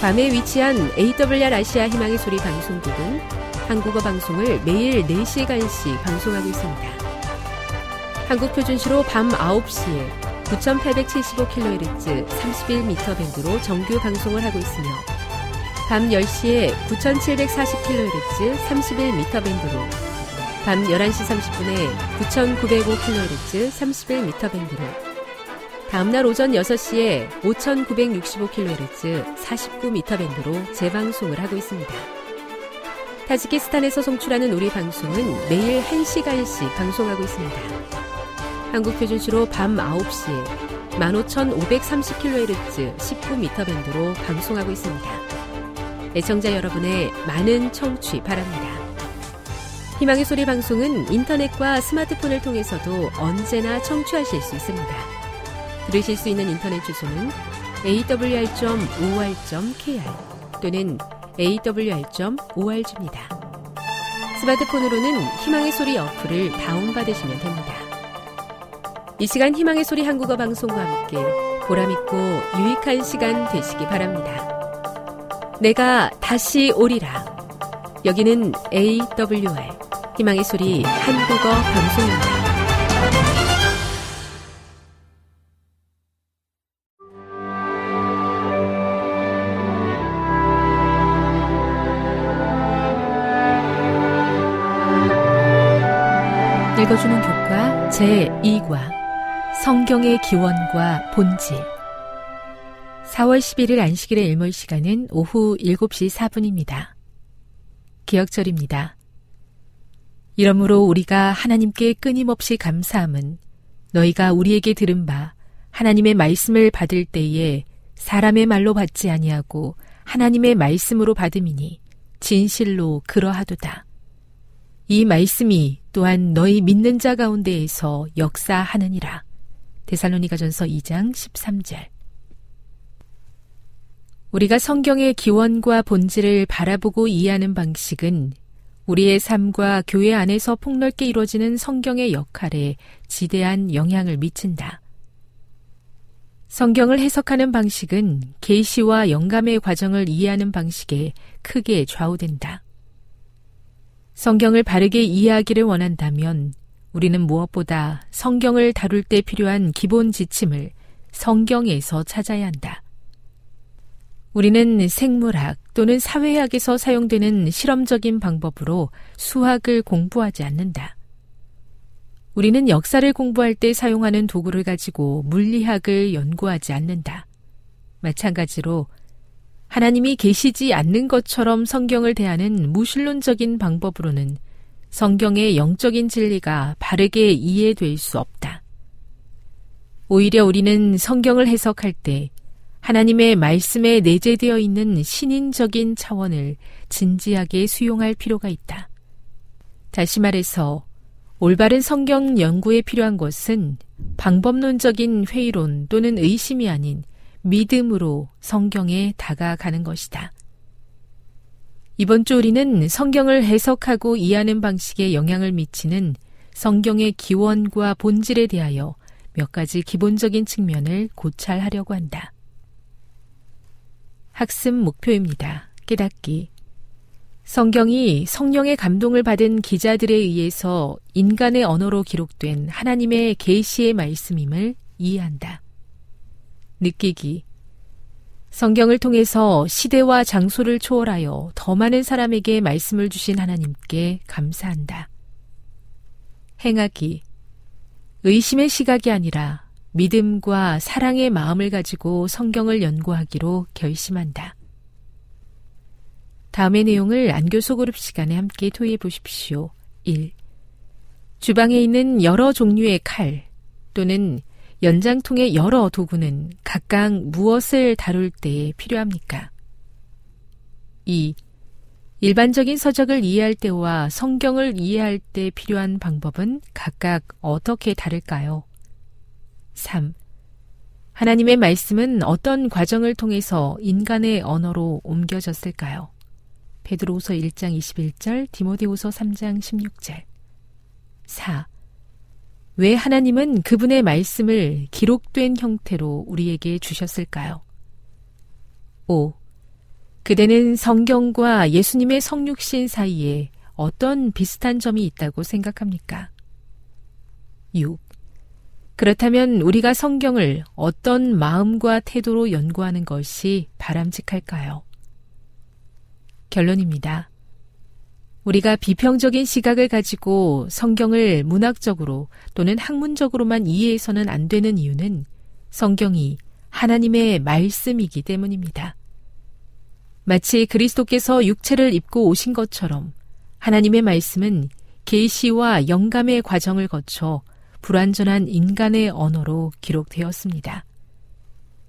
괌에 위치한 AWR 아시아 희망의 소리 방송국은 한국어 방송을 매일 4시간씩 방송하고 있습니다. 한국표준시로 밤 9시에 9875kHz 31m 밴드로 정규 방송을 하고 있으며 밤 10시에 9740kHz 31m 밴드로 밤 11시 30분에 9905kHz 31m 밴드로 다음날 오전 6시에 5965kHz 49m 밴드로 재방송을 하고 있습니다. 타지키스탄에서 송출하는 우리 방송은 매일 1시간씩 방송하고 있습니다. 한국표준시로 밤 9시에 15,530kHz 19m 밴드로 방송하고 있습니다. 애청자 여러분의 많은 청취 바랍니다. 희망의 소리 방송은 인터넷과 스마트폰을 통해서도 언제나 청취하실 수 있습니다. 들으실 수 있는 인터넷 주소는 awr.or.kr 또는 awr.org입니다. 스마트폰으로는 희망의 소리 어플을 다운받으시면 됩니다. 이 시간 희망의 소리 한국어 방송과 함께 보람있고 유익한 시간 되시기 바랍니다. 내가 다시 오리라. 여기는 AWR 희망의 소리 한국어 방송입니다. 읽어주는 교과 제2과 성경의 기원과 본질. 4월 11일 안식일의 일몰 시간은 오후 7시 4분입니다. 기억절입니다. 이러므로 우리가 하나님께 끊임없이 감사함은 너희가 우리에게 들은 바 하나님의 말씀을 받을 때에 사람의 말로 받지 아니하고 하나님의 말씀으로 받음이니 진실로 그러하도다. 이 말씀이 또한 너희 믿는 자 가운데에서 역사하느니라. 데살로니가전서 2장 13절. 우리가 성경의 기원과 본질을 바라보고 이해하는 방식은 우리의 삶과 교회 안에서 폭넓게 이루어지는 성경의 역할에 지대한 영향을 미친다. 성경을 해석하는 방식은 계시와 영감의 과정을 이해하는 방식에 크게 좌우된다. 성경을 바르게 이해하기를 원한다면 우리는 무엇보다 성경을 다룰 때 필요한 기본 지침을 성경에서 찾아야 한다. 우리는 생물학 또는 사회학에서 사용되는 실험적인 방법으로 수학을 공부하지 않는다. 우리는 역사를 공부할 때 사용하는 도구를 가지고 물리학을 연구하지 않는다. 마찬가지로 하나님이 계시지 않는 것처럼 성경을 대하는 무신론적인 방법으로는 성경의 영적인 진리가 바르게 이해될 수 없다. 오히려 우리는 성경을 해석할 때 하나님의 말씀에 내재되어 있는 신인적인 차원을 진지하게 수용할 필요가 있다. 다시 말해서 올바른 성경 연구에 필요한 것은 방법론적인 회의론 또는 의심이 아닌 믿음으로 성경에 다가가는 것이다. 이번 주 우리는 성경을 해석하고 이해하는 방식에 영향을 미치는 성경의 기원과 본질에 대하여 몇 가지 기본적인 측면을 고찰하려고 한다. 학습 목표입니다. 깨닫기. 성경이 성령의 감동을 받은 기자들에 의해서 인간의 언어로 기록된 하나님의 계시의 말씀임을 이해한다. 느끼기. 성경을 통해서 시대와 장소를 초월하여 더 많은 사람에게 말씀을 주신 하나님께 감사한다. 행하기. 의심의 시각이 아니라 믿음과 사랑의 마음을 가지고 성경을 연구하기로 결심한다. 다음의 내용을 안교 소그룹 시간에 함께 토의해 보십시오. 1. 주방에 있는 여러 종류의 칼 또는 연장통의 여러 도구는 각각 무엇을 다룰 때에 필요합니까? 2. 일반적인 서적을 이해할 때와 성경을 이해할 때 필요한 방법은 각각 어떻게 다를까요? 3. 하나님의 말씀은 어떤 과정을 통해서 인간의 언어로 옮겨졌을까요? 베드로후서 1장 21절, 디모데후서 3장 16절. 4. 왜 하나님은 그분의 말씀을 기록된 형태로 우리에게 주셨을까요? 5. 그대는 성경과 예수님의 성육신 사이에 어떤 비슷한 점이 있다고 생각합니까? 6. 그렇다면 우리가 성경을 어떤 마음과 태도로 연구하는 것이 바람직할까요? 결론입니다. 우리가 비평적인 시각을 가지고 성경을 문학적으로 또는 학문적으로만 이해해서는 안 되는 이유는 성경이 하나님의 말씀이기 때문입니다. 마치 그리스도께서 육체를 입고 오신 것처럼 하나님의 말씀은 계시와 영감의 과정을 거쳐 불완전한 인간의 언어로 기록되었습니다.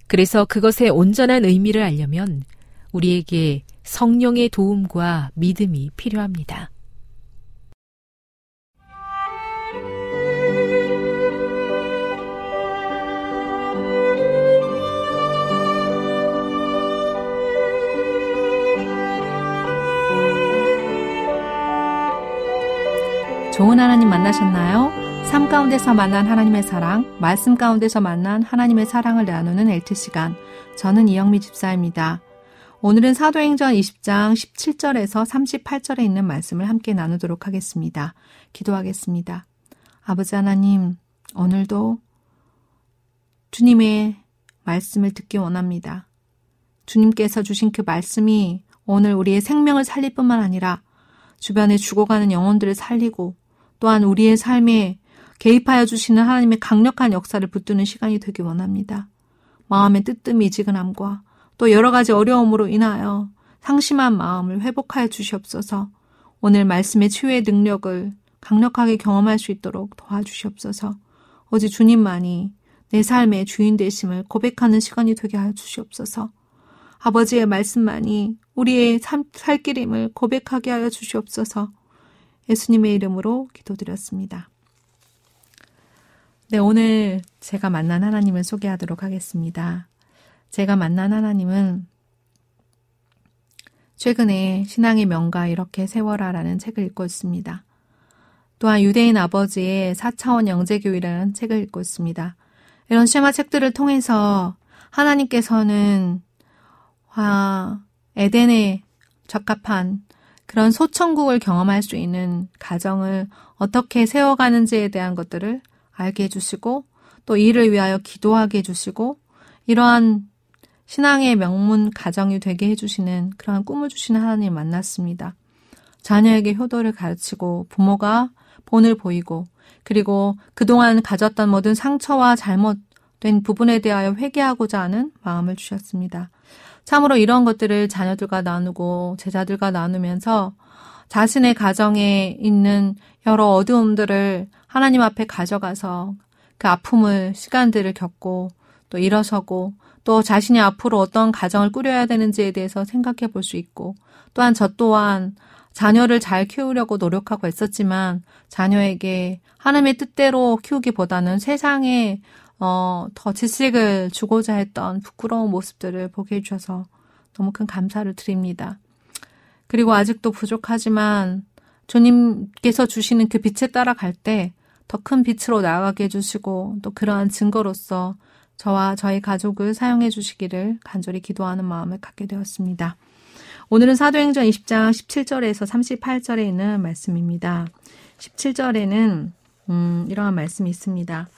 그래서 그것의 온전한 의미를 알려면 우리에게 성령의 도움과 믿음이 필요합니다. 좋은 하나님 만나셨나요? 삶 가운데서 만난 하나님의 사랑, 말씀 가운데서 만난 하나님의 사랑을 나누는 LT 시간. 저는 이영미 집사입니다. 오늘은 사도행전 20장 17절에서 38절에 있는 말씀을 함께 나누도록 하겠습니다. 기도하겠습니다. 아버지 하나님, 오늘도 주님의 말씀을 듣기 원합니다. 주님께서 주신 그 말씀이 오늘 우리의 생명을 살릴 뿐만 아니라 주변에 죽어가는 영혼들을 살리고 또한 우리의 삶에 개입하여 주시는 하나님의 강력한 역사를 붙드는 시간이 되기 원합니다. 마음의 뜨뜻미지근함과 또 여러 가지 어려움으로 인하여 상심한 마음을 회복하여 주시옵소서. 오늘 말씀의 치유의 능력을 강력하게 경험할 수 있도록 도와주시옵소서. 오직 주님만이 내 삶의 주인 되심을 고백하는 시간이 되게 하여 주시옵소서. 아버지의 말씀만이 우리의 살길임을 고백하게 하여 주시옵소서. 예수님의 이름으로 기도드렸습니다. 네, 오늘 제가 만난 하나님을 소개하도록 하겠습니다. 제가 만난 하나님은 최근에 신앙의 명가 이렇게 세워라라는 책을 읽고 있습니다. 또한 유대인 아버지의 4차원 영재교육이라는 책을 읽고 있습니다. 이런 쉐마 책들을 통해서 하나님께서는 에덴에 적합한 그런 소천국을 경험할 수 있는 가정을 어떻게 세워가는지에 대한 것들을 알게 해주시고 또 이를 위하여 기도하게 해주시고 이러한 신앙의 명문 가정이 되게 해주시는 그러한 꿈을 주시는 하나님을 만났습니다. 자녀에게 효도를 가르치고 부모가 본을 보이고 그리고 그동안 가졌던 모든 상처와 잘못된 부분에 대하여 회개하고자 하는 마음을 주셨습니다. 참으로 이런 것들을 자녀들과 나누고 제자들과 나누면서 자신의 가정에 있는 여러 어두움들을 하나님 앞에 가져가서 그 아픔을, 시간들을 겪고 또 일어서고 또 자신이 앞으로 어떤 가정을 꾸려야 되는지에 대해서 생각해 볼 수 있고 또한 저 또한 자녀를 잘 키우려고 노력하고 했었지만 자녀에게 하나님의 뜻대로 키우기보다는 세상에 더 지식을 주고자 했던 부끄러운 모습들을 보게 해주셔서 너무 큰 감사를 드립니다. 그리고 아직도 부족하지만 주님께서 주시는 그 빛에 따라갈 때 더 큰 빛으로 나아가게 해주시고 또 그러한 증거로서 저와 저희 가족을 사용해 주시기를 간절히 기도하는 마음을 갖게 되었습니다. 오늘은 사도행전 20장 17절에서 38절에 있는 말씀입니다. 17절에는 이러한 말씀이 있습니다.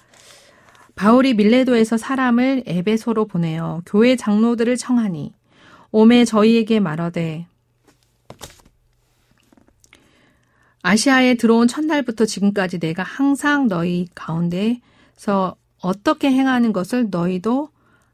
바울이 밀레도에서 사람을 에베소로 보내어 교회 장로들을 청하니 오매 저희에게 말하되 아시아에 들어온 첫날부터 지금까지 내가 항상 너희 가운데서 어떻게 행하는 것을 너희도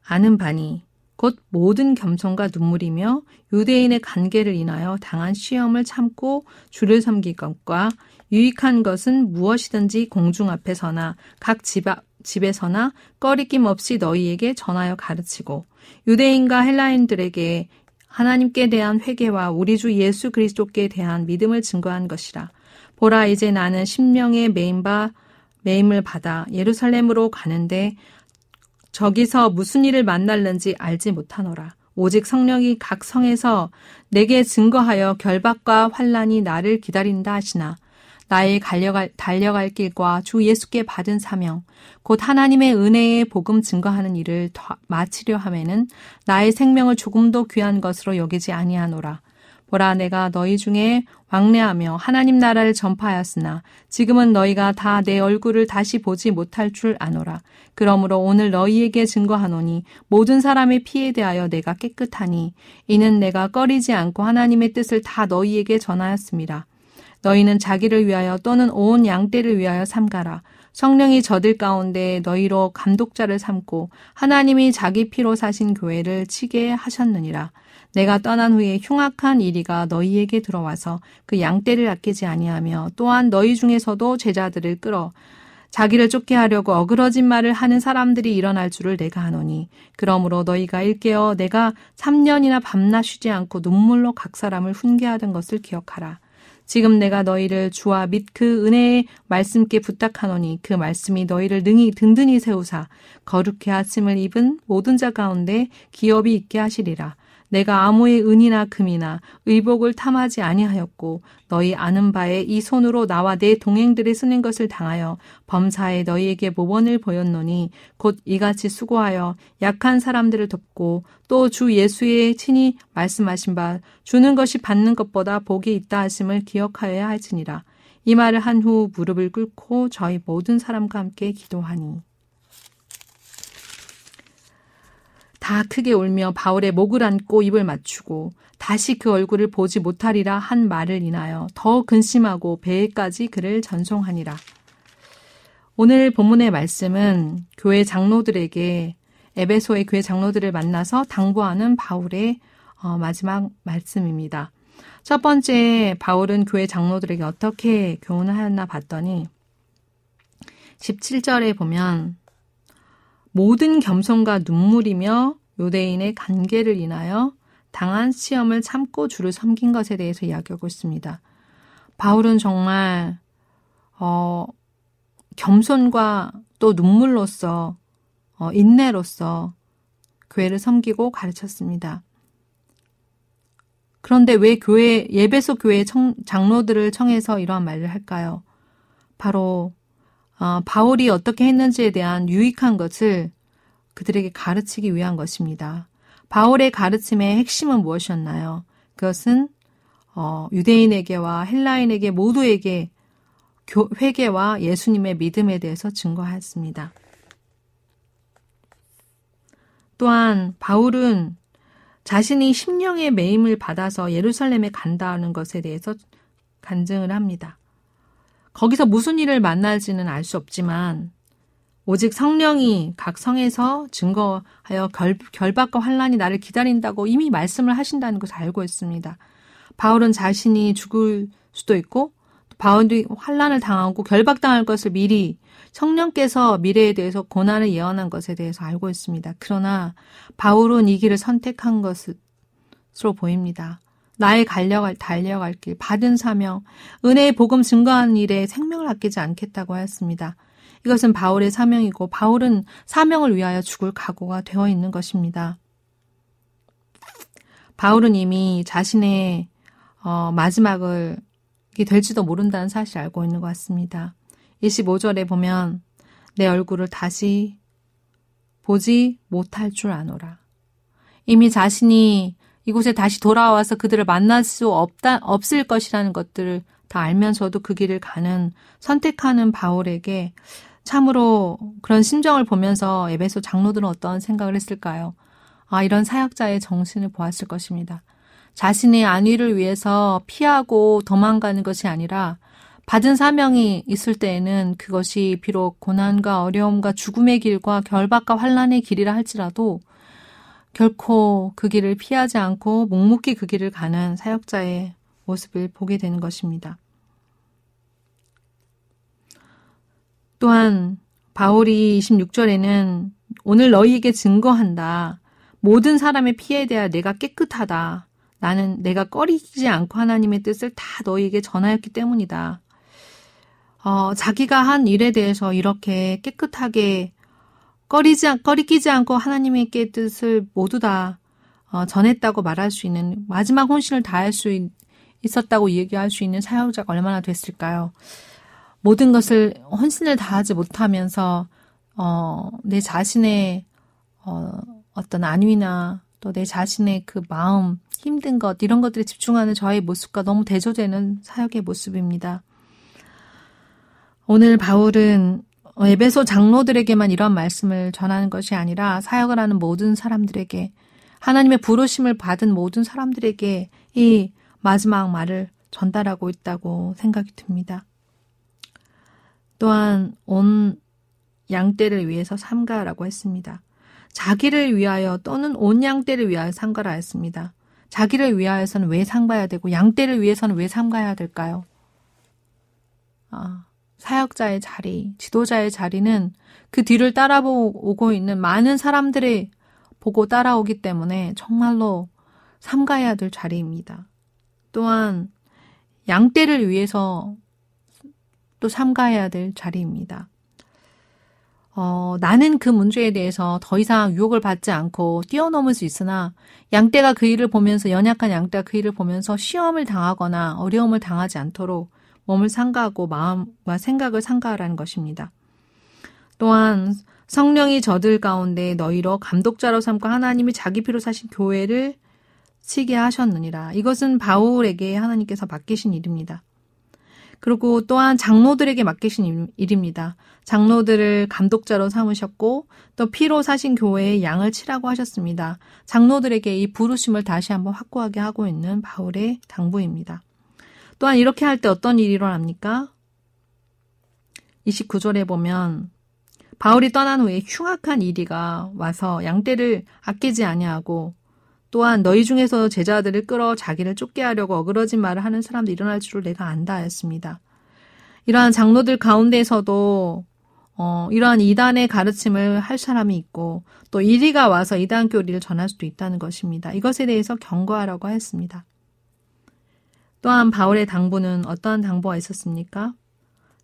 아는 바니 곧 모든 겸손과 눈물이며 유대인의 관계를 인하여 당한 시험을 참고 주를 섬길 것과 유익한 것은 무엇이든지 공중 앞에서나 각 지방 집에서나 꺼리낌 없이 너희에게 전하여 가르치고 유대인과 헬라인들에게 하나님께 대한 회개와 우리 주 예수 그리스도께 대한 믿음을 증거한 것이라. 보라, 이제 나는 심령의 매임을 받아 예루살렘으로 가는데 저기서 무슨 일을 만날는지 알지 못하노라. 오직 성령이 각 성에서 내게 증거하여 결박과 환란이 나를 기다린다 하시나 나의 달려갈 길과 주 예수께 받은 사명 곧 하나님의 은혜의 복음 증거하는 일을 마치려 함에는 나의 생명을 조금도 귀한 것으로 여기지 아니하노라. 보라, 내가 너희 중에 왕래하며 하나님 나라를 전파하였으나 지금은 너희가 다 내 얼굴을 다시 보지 못할 줄 아노라. 그러므로 오늘 너희에게 증거하노니 모든 사람의 피에 대하여 내가 깨끗하니 이는 내가 꺼리지 않고 하나님의 뜻을 다 너희에게 전하였습니다. 너희는 자기를 위하여 또는 온 양떼를 위하여 삼가라. 성령이 저들 가운데 너희로 감독자를 삼고 하나님이 자기 피로 사신 교회를 치게 하셨느니라. 내가 떠난 후에 흉악한 이리가 너희에게 들어와서 그 양떼를 아끼지 아니하며 또한 너희 중에서도 제자들을 끌어 자기를 쫓게 하려고 어그러진 말을 하는 사람들이 일어날 줄을 내가 아노니 그러므로 너희가 일깨어 내가 3년이나 밤낮 쉬지 않고 눈물로 각 사람을 훈계하던 것을 기억하라. 지금 내가 너희를 주와 및 그 은혜의 말씀께 부탁하노니 그 말씀이 너희를 능히 든든히 세우사 거룩히 하심을 입은 모든 자 가운데 기업이 있게 하시리라. 내가 아무의 은이나 금이나 의복을 탐하지 아니하였고 너희 아는 바에 이 손으로 나와 내 동행들이 쓰는 것을 당하여 범사에 너희에게 모범을 보였노니 곧 이같이 수고하여 약한 사람들을 돕고 또 주 예수의 친히 말씀하신 바 주는 것이 받는 것보다 복이 있다 하심을 기억하여야 할지니라. 이 말을 한 후 무릎을 꿇고 저희 모든 사람과 함께 기도하니 다 크게 울며 바울의 목을 안고 입을 맞추고 다시 그 얼굴을 보지 못하리라 한 말을 인하여 더 근심하고 배에까지 그를 전송하니라. 오늘 본문의 말씀은 교회 장로들에게 에베소의 교회 장로들을 만나서 당부하는 바울의 마지막 말씀입니다. 첫 번째 바울은 교회 장로들에게 어떻게 교훈을 하였나 봤더니 17절에 보면 모든 겸손과 눈물이며 유대인의 간계를 인하여 당한 시험을 참고 주를 섬긴 것에 대해서 이야기하고 있습니다. 바울은 정말 겸손과 또 눈물로써 인내로써 교회를 섬기고 가르쳤습니다. 그런데 왜 예배소 교회의 장로들을 청해서 이러한 말을 할까요? 바로 바울이 어떻게 했는지에 대한 유익한 것을 그들에게 가르치기 위한 것입니다. 바울의 가르침의 핵심은 무엇이었나요? 그것은 유대인에게와 헬라인에게 모두에게 회개와 예수님의 믿음에 대해서 증거하였습니다. 또한 바울은 자신이 심령의 매임을 받아서 예루살렘에 간다는 것에 대해서 간증을 합니다. 거기서 무슨 일을 만날지는 알 수 없지만 오직 성령이 각 성에서 증거하여 결박과 환란이 나를 기다린다고 이미 말씀을 하신다는 것을 알고 있습니다. 바울은 자신이 죽을 수도 있고 바울이 환란을 당하고 결박당할 것을 미리 성령께서 미래에 대해서 고난을 예언한 것에 대해서 알고 있습니다. 그러나 바울은 이 길을 선택한 것으로 보입니다. 나의 달려갈 길, 받은 사명, 은혜의 복음 증거하는 일에 생명을 아끼지 않겠다고 하였습니다. 이것은 바울의 사명이고 바울은 사명을 위하여 죽을 각오가 되어 있는 것입니다. 바울은 이미 자신의 마지막이 될지도 모른다는 사실을 알고 있는 것 같습니다. 25절에 보면 내 얼굴을 다시 보지 못할 줄 아노라. 이미 자신이 이곳에 다시 돌아와서 그들을 만날 수 없을 것이라는 것들을 다 알면서도 그 길을 선택하는 바울에게 참으로 그런 심정을 보면서 에베소 장로들은 어떤 생각을 했을까요? 이런 사역자의 정신을 보았을 것입니다. 자신의 안위를 위해서 피하고 도망가는 것이 아니라 받은 사명이 있을 때에는 그것이 비록 고난과 어려움과 죽음의 길과 결박과 환란의 길이라 할지라도 결코 그 길을 피하지 않고 묵묵히 그 길을 가는 사역자의 모습을 보게 되는 것입니다. 또한 바울이 26절에는 오늘 너희에게 증거한다. 모든 사람의 피에 대하여 내가 깨끗하다. 나는 내가 꺼리지 않고 하나님의 뜻을 다 너희에게 전하였기 때문이다. 자기가 한 일에 대해서 이렇게 깨끗하게 꺼리끼지 않고 하나님의 뜻을 모두 다 전했다고 말할 수 있는, 마지막 혼신을 다할 수 있었다고 얘기할 수 있는 사역자가 얼마나 됐을까요? 모든 것을 혼신을 다하지 못하면서 내 자신의 어떤 안위나 또 내 자신의 그 마음, 힘든 것, 이런 것들에 집중하는 저의 모습과 너무 대조되는 사역의 모습입니다. 오늘 바울은 에베소 장로들에게만 이런 말씀을 전하는 것이 아니라 사역을 하는 모든 사람들에게, 하나님의 부르심을 받은 모든 사람들에게 이 마지막 말을 전달하고 있다고 생각이 듭니다. 또한 온 양떼를 위해서 삼가라고 했습니다. 자기를 위하여 또는 온 양떼를 위하여 삼가라 했습니다. 자기를 위하여서는 왜 삼가야 되고 양떼를 위해서는 왜 삼가야 될까요? 사역자의 자리, 지도자의 자리는 그 뒤를 따라오고 있는 많은 사람들이 보고 따라오기 때문에 정말로 삼가해야 될 자리입니다. 또한 양떼를 위해서 또 삼가해야 될 자리입니다. 나는 그 문제에 대해서 더 이상 유혹을 받지 않고 뛰어넘을 수 있으나 양떼가 그 일을 보면서, 연약한 양떼가 그 일을 보면서 시험을 당하거나 어려움을 당하지 않도록 몸을 상가하고 마음과 생각을 상가하라는 것입니다. 또한 성령이 저들 가운데 너희로 감독자로 삼고 하나님이 자기 피로 사신 교회를 치게 하셨느니라. 이것은 바울에게 하나님께서 맡기신 일입니다. 그리고 또한 장로들에게 맡기신 일입니다. 장로들을 감독자로 삼으셨고 또 피로 사신 교회의 양을 치라고 하셨습니다. 장로들에게 이 부르심을 다시 한번 확고하게 하고 있는 바울의 당부입니다. 또한 이렇게 할 때 어떤 일이 일어납니까? 29절에 보면 바울이 떠난 후에 흉악한 이리가 와서 양떼를 아끼지 아니하고 또한 너희 중에서 제자들을 끌어 자기를 쫓게 하려고 어그러진 말을 하는 사람도 일어날 줄을 내가 안다 했습니다. 이러한 장로들 가운데에서도 이러한 이단의 가르침을 할 사람이 있고 또 이리가 와서 이단 교리를 전할 수도 있다는 것입니다. 이것에 대해서 경고하라고 했습니다. 또한 바울의 당부는 어떠한 당부가 있었습니까?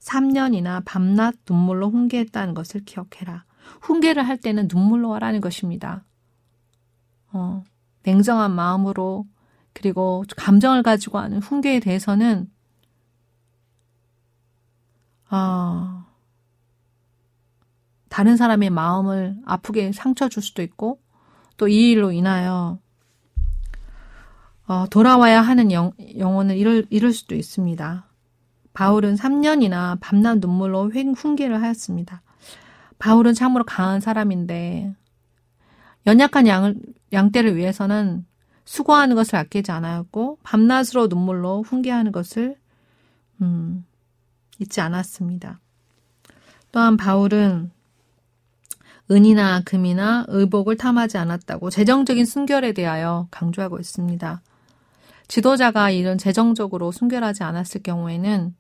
3년이나 밤낮 눈물로 훈계했다는 것을 기억해라. 훈계를 할 때는 눈물로 하라는 것입니다. 냉정한 마음으로, 그리고 감정을 가지고 하는 훈계에 대해서는 다른 사람의 마음을 아프게 상처 줄 수도 있고 또 이 일로 인하여 돌아와야 하는 영혼을 잃을 수도 있습니다. 바울은 3년이나 밤낮 눈물로 훈계를 하였습니다. 바울은 참으로 강한 사람인데 연약한 양떼를 위해서는 수고하는 것을 아끼지 않았고 밤낮으로 눈물로 훈계하는 것을 잊지 않았습니다. 또한 바울은 은이나 금이나 의복을 탐하지 않았다고 재정적인 순결에 대하여 강조하고 있습니다. 지도자가 이런 재정적으로 순결하지 않았을 경우에는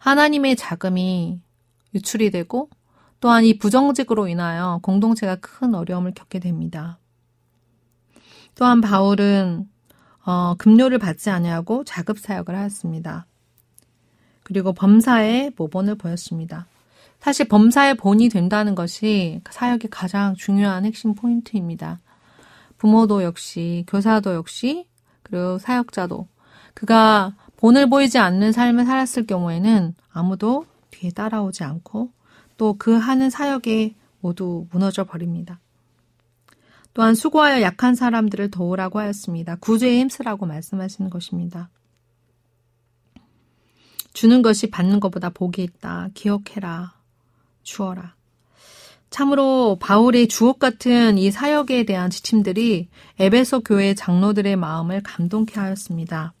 하나님의 자금이 유출이 되고 또한 이 부정직으로 인하여 공동체가 큰 어려움을 겪게 됩니다. 또한 바울은 급료를 받지 아니하고 자급 사역을 하였습니다. 그리고 범사에 모범을 보였습니다. 사실 범사의 본이 된다는 것이 사역의 가장 중요한 핵심 포인트입니다. 부모도 역시, 교사도 역시, 그리고 사역자도 그가 본을 보이지 않는 삶을 살았을 경우에는 아무도 뒤에 따라오지 않고 또 그 하는 사역에 모두 무너져 버립니다. 또한 수고하여 약한 사람들을 도우라고 하였습니다. 구제에 힘쓰라고 말씀하시는 것입니다. 주는 것이 받는 것보다 복이 있다. 기억해라. 주어라. 참으로 바울의 주옥 같은 이 사역에 대한 지침들이 에베소 교회 장로들의 마음을 감동케 하였습니다.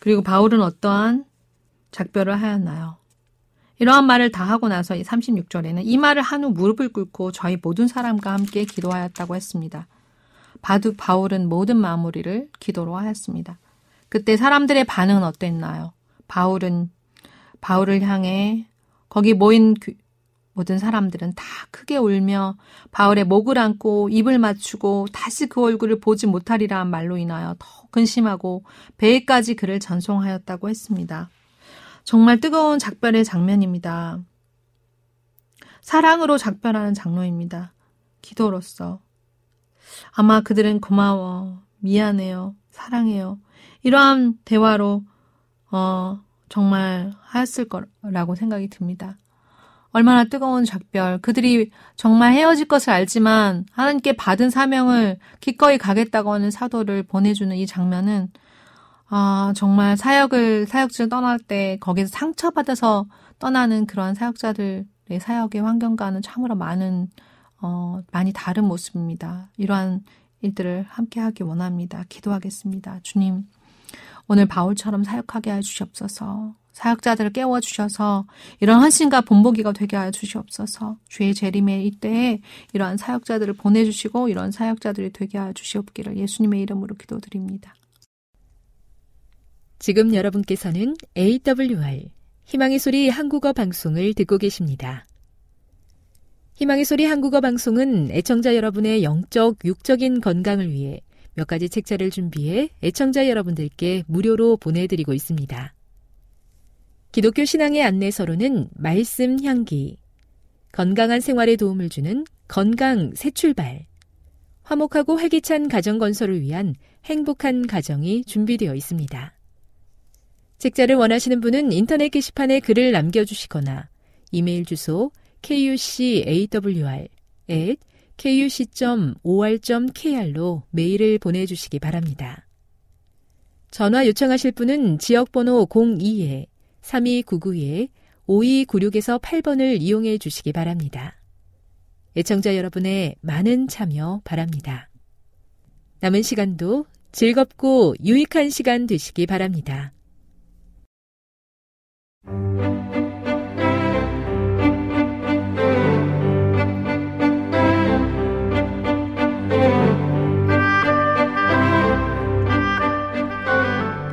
그리고 바울은 어떠한 작별을 하였나요? 이러한 말을 다 하고 나서 36절에는 이 말을 한 후 무릎을 꿇고 저희 모든 사람과 함께 기도하였다고 했습니다. 바울은 모든 마무리를 기도로 하였습니다. 그때 사람들의 반응은 어땠나요? 바울을 향해 거기 모인 모든 사람들은 다 크게 울며 바울의 목을 안고 입을 맞추고 다시 그 얼굴을 보지 못하리라 한 말로 인하여 더 근심하고 배에까지 그를 전송하였다고 했습니다. 정말 뜨거운 작별의 장면입니다. 사랑으로 작별하는 장로입니다. 기도로서. 아마 그들은 고마워, 미안해요, 사랑해요 이러한 대화로 정말 하였을 거라고 생각이 듭니다. 얼마나 뜨거운 작별, 그들이 정말 헤어질 것을 알지만 하나님께 받은 사명을 기꺼이 가겠다고 하는 사도를 보내주는 이 장면은 정말 사역지를 떠날 때 거기서 상처받아서 떠나는 그런 사역자들의 사역의 환경과는 참으로 많이 다른 모습입니다. 이러한 일들을 함께하기 원합니다. 기도하겠습니다. 주님, 오늘 바울처럼 사역하게 하여 주시옵소서. 사역자들을 깨워주셔서 이런 헌신과 본보기가 되게 하여 주시옵소서. 주의 재림의 이때에 이러한 사역자들을 보내주시고 이런 사역자들이 되게 하여 주시옵기를 예수님의 이름으로 기도드립니다. 지금 여러분께서는 AWR 희망의 소리 한국어 방송을 듣고 계십니다. 희망의 소리 한국어 방송은 애청자 여러분의 영적, 육적인 건강을 위해 몇 가지 책자를 준비해 애청자 여러분들께 무료로 보내드리고 있습니다. 기독교 신앙의 안내서로는 말씀 향기, 건강한 생활에 도움을 주는 건강 새 출발, 화목하고 활기찬 가정 건설을 위한 행복한 가정이 준비되어 있습니다. 책자를 원하시는 분은 인터넷 게시판에 글을 남겨주시거나 이메일 주소 kucawr@kuc.or.kr로 메일을 보내주시기 바랍니다. 전화 요청하실 분은 지역번호 02-3299-5296-8번을 이용해 주시기 바랍니다. 애청자 여러분의 많은 참여 바랍니다. 남은 시간도 즐겁고 유익한 시간 되시기 바랍니다.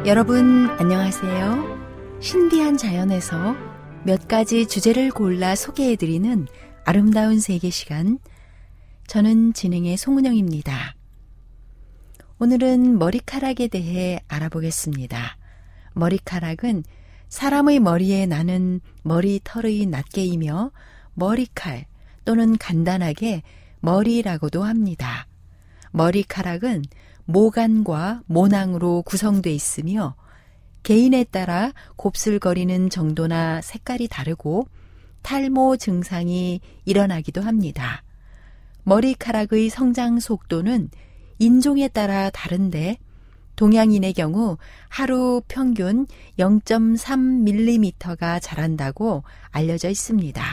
여러분 안녕하세요. 신비한 자연에서 몇 가지 주제를 골라 소개해드리는 아름다운 세계 시간, 저는 진행의 송은영입니다. 오늘은 머리카락에 대해 알아보겠습니다. 머리카락은 사람의 머리에 나는 머리털의 낱개이며 머리칼 또는 간단하게 머리라고도 합니다. 머리카락은 모간과 모낭으로 구성되어 있으며 개인에 따라 곱슬거리는 정도나 색깔이 다르고 탈모 증상이 일어나기도 합니다. 머리카락의 성장 속도는 인종에 따라 다른데 동양인의 경우 하루 평균 0.3mm가 자란다고 알려져 있습니다.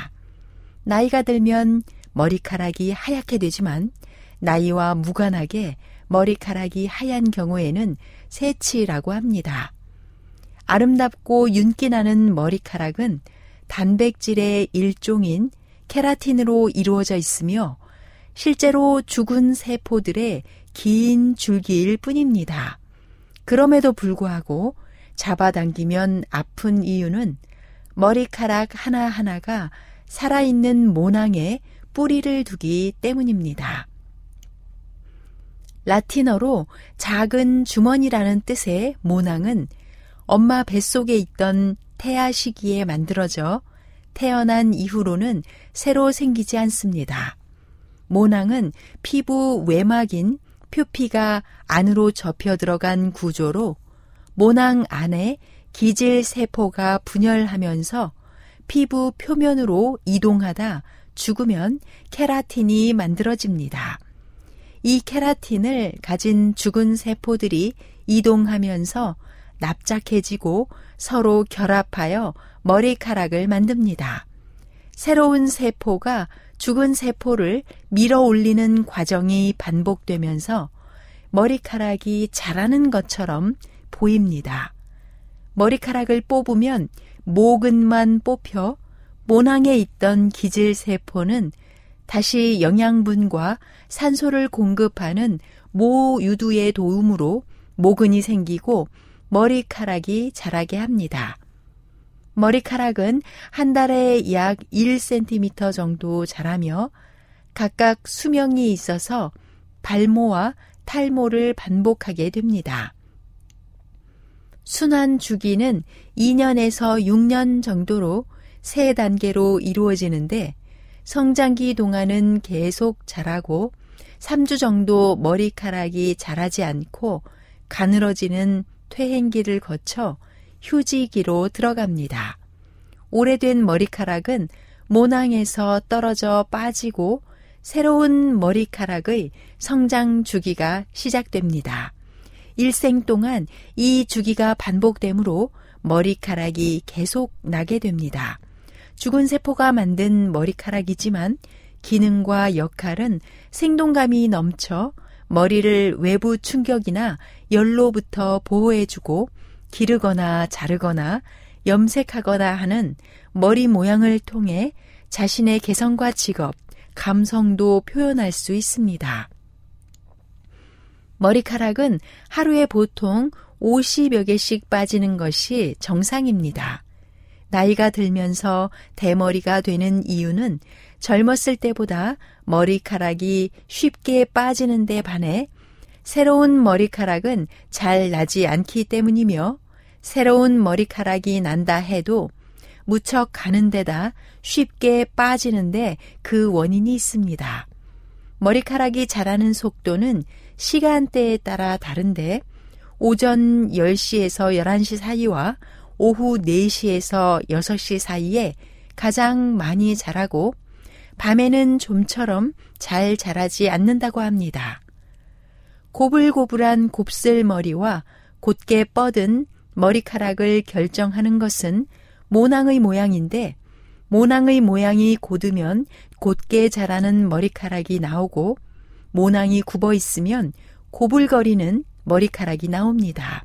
나이가 들면 머리카락이 하얗게 되지만 나이와 무관하게 머리카락이 하얀 경우에는 새치라고 합니다. 아름답고 윤기나는 머리카락은 단백질의 일종인 케라틴으로 이루어져 있으며 실제로 죽은 세포들의 긴 줄기일 뿐입니다. 그럼에도 불구하고 잡아당기면 아픈 이유는 머리카락 하나하나가 살아있는 모낭에 뿌리를 두기 때문입니다. 라틴어로 작은 주머니라는 뜻의 모낭은 엄마 뱃속에 있던 태아 시기에 만들어져 태어난 이후로는 새로 생기지 않습니다. 모낭은 피부 외막인 표피가 안으로 접혀 들어간 구조로 모낭 안에 기질 세포가 분열하면서 피부 표면으로 이동하다 죽으면 케라틴이 만들어집니다. 이 케라틴을 가진 죽은 세포들이 이동하면서 납작해지고 서로 결합하여 머리카락을 만듭니다. 새로운 세포가 죽은 세포를 밀어 올리는 과정이 반복되면서 머리카락이 자라는 것처럼 보입니다. 머리카락을 뽑으면 모근만 뽑혀 모낭에 있던 기질 세포는 다시 영양분과 산소를 공급하는 모유두의 도움으로 모근이 생기고 머리카락이 자라게 합니다. 머리카락은 한 달에 약 1cm 정도 자라며 각각 수명이 있어서 발모와 탈모를 반복하게 됩니다. 순환 주기는 2년에서 6년 정도로 세 단계로 이루어지는데 성장기 동안은 계속 자라고 3주 정도 머리카락이 자라지 않고 가늘어지는 퇴행기를 거쳐 휴지기로 들어갑니다. 오래된 머리카락은 모낭에서 떨어져 빠지고 새로운 머리카락의 성장 주기가 시작됩니다. 일생 동안 이 주기가 반복되므로 머리카락이 계속 나게 됩니다. 죽은 세포가 만든 머리카락이지만 기능과 역할은 생동감이 넘쳐 머리를 외부 충격이나 열로부터 보호해주고 기르거나 자르거나 염색하거나 하는 머리 모양을 통해 자신의 개성과 직업, 감성도 표현할 수 있습니다. 머리카락은 하루에 보통 50여 개씩 빠지는 것이 정상입니다. 나이가 들면서 대머리가 되는 이유는 젊었을 때보다 머리카락이 쉽게 빠지는 데 반해 새로운 머리카락은 잘 나지 않기 때문이며 새로운 머리카락이 난다 해도 무척 가는 데다 쉽게 빠지는데 그 원인이 있습니다. 머리카락이 자라는 속도는 시간대에 따라 다른데 오전 10시에서 11시 사이와 오후 4시에서 6시 사이에 가장 많이 자라고 밤에는 좀처럼 잘 자라지 않는다고 합니다. 고불고불한 곱슬머리와 곧게 뻗은 머리카락을 결정하는 것은 모낭의 모양인데 모낭의 모양이 곧으면 곧게 자라는 머리카락이 나오고 모낭이 굽어 있으면 고불거리는 머리카락이 나옵니다.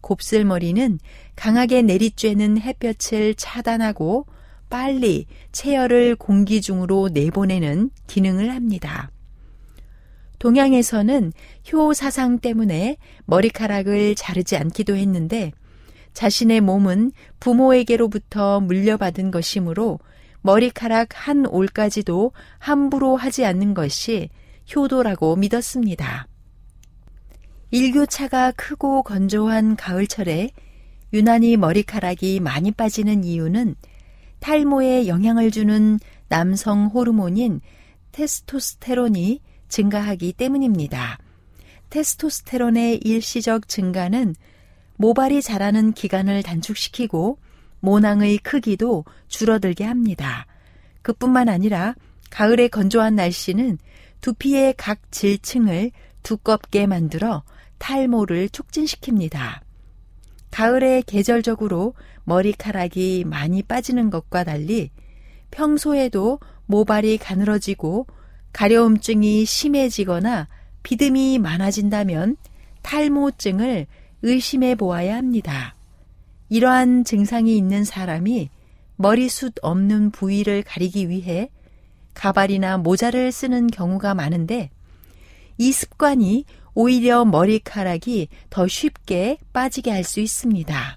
곱슬머리는 강하게 내리쬐는 햇볕을 차단하고 빨리 체열을 공기 중으로 내보내는 기능을 합니다. 동양에서는 효 사상 때문에 머리카락을 자르지 않기도 했는데 자신의 몸은 부모에게로부터 물려받은 것이므로 머리카락 한 올까지도 함부로 하지 않는 것이 효도라고 믿었습니다. 일교차가 크고 건조한 가을철에 유난히 머리카락이 많이 빠지는 이유는 탈모에 영향을 주는 남성 호르몬인 테스토스테론이 증가하기 때문입니다. 테스토스테론의 일시적 증가는 모발이 자라는 기간을 단축시키고 모낭의 크기도 줄어들게 합니다. 그뿐만 아니라 가을의 건조한 날씨는 두피의 각 질층을 두껍게 만들어 탈모를 촉진시킵니다. 가을에 계절적으로 머리카락이 많이 빠지는 것과 달리 평소에도 모발이 가늘어지고 가려움증이 심해지거나 비듬이 많아진다면 탈모증을 의심해 보아야 합니다. 이러한 증상이 있는 사람이 머리숱 없는 부위를 가리기 위해 가발이나 모자를 쓰는 경우가 많은데 이 습관이 오히려 머리카락이 더 쉽게 빠지게 할 수 있습니다.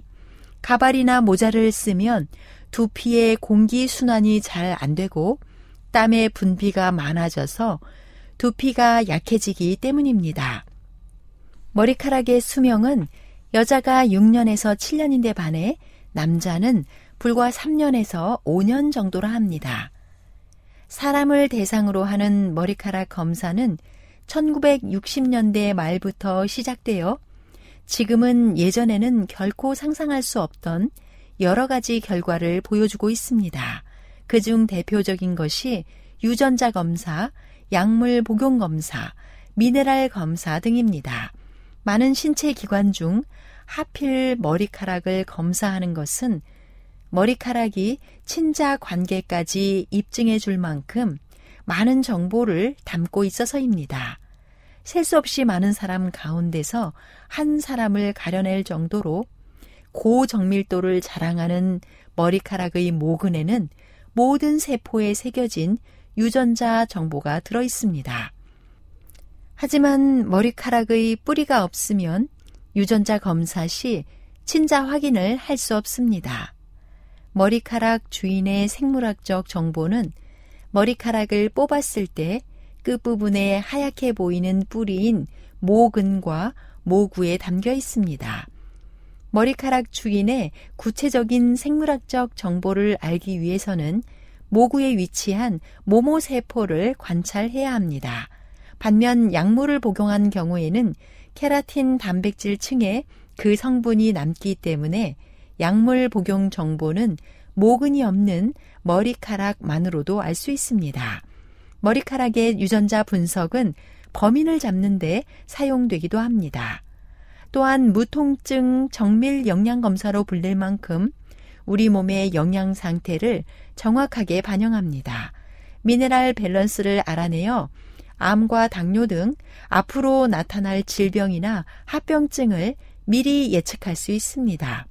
가발이나 모자를 쓰면 두피의 공기순환이 잘 안 되고 땀의 분비가 많아져서 두피가 약해지기 때문입니다. 머리카락의 수명은 여자가 6년에서 7년인데 반해 남자는 불과 3년에서 5년 정도라 합니다. 사람을 대상으로 하는 머리카락 검사는 1960년대 말부터 시작되어 지금은 예전에는 결코 상상할 수 없던 여러 가지 결과를 보여주고 있습니다. 그중 대표적인 것이 유전자 검사, 약물 복용 검사, 미네랄 검사 등입니다. 많은 신체 기관 중 하필 머리카락을 검사하는 것은 머리카락이 친자 관계까지 입증해 줄 만큼 많은 정보를 담고 있어서입니다. 셀 수 없이 많은 사람 가운데서 한 사람을 가려낼 정도로 고정밀도를 자랑하는 머리카락의 모근에는 모든 세포에 새겨진 유전자 정보가 들어 있습니다. 하지만 머리카락의 뿌리가 없으면 유전자 검사 시 친자 확인을 할 수 없습니다. 머리카락 주인의 생물학적 정보는 머리카락을 뽑았을 때 끝부분에 하얗게 보이는 뿌리인 모근과 모구에 담겨 있습니다. 머리카락 주인의 구체적인 생물학적 정보를 알기 위해서는 모구에 위치한 모모세포를 관찰해야 합니다. 반면 약물을 복용한 경우에는 케라틴 단백질 층에 그 성분이 남기 때문에 약물 복용 정보는 모근이 없는 머리카락만으로도 알 수 있습니다. 머리카락의 유전자 분석은 범인을 잡는 데 사용되기도 합니다. 또한 무통증 정밀 영양검사로 불릴 만큼 우리 몸의 영양 상태를 정확하게 반영합니다. 미네랄 밸런스를 알아내어 암과 당뇨 등 앞으로 나타날 질병이나 합병증을 미리 예측할 수 있습니다.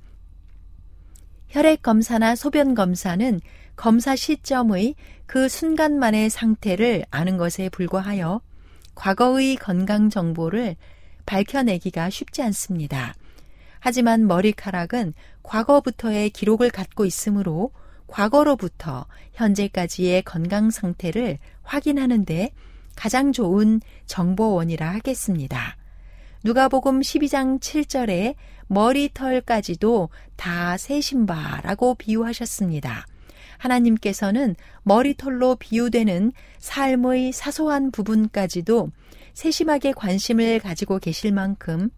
혈액검사나 소변검사는 검사 시점의 그 순간만의 상태를 아는 것에 불과하여 과거의 건강 정보를 밝혀내기가 쉽지 않습니다. 하지만 머리카락은 과거부터의 기록을 갖고 있으므로 과거로부터 현재까지의 건강 상태를 확인하는 데 가장 좋은 정보원이라 하겠습니다. 누가복음 12장 7절에 머리털까지도 다 세신 바라고 비유하셨습니다. 하나님께서는 머리털로 비유되는 삶의 사소한 부분까지도 세심하게 관심을 가지고 계실 만큼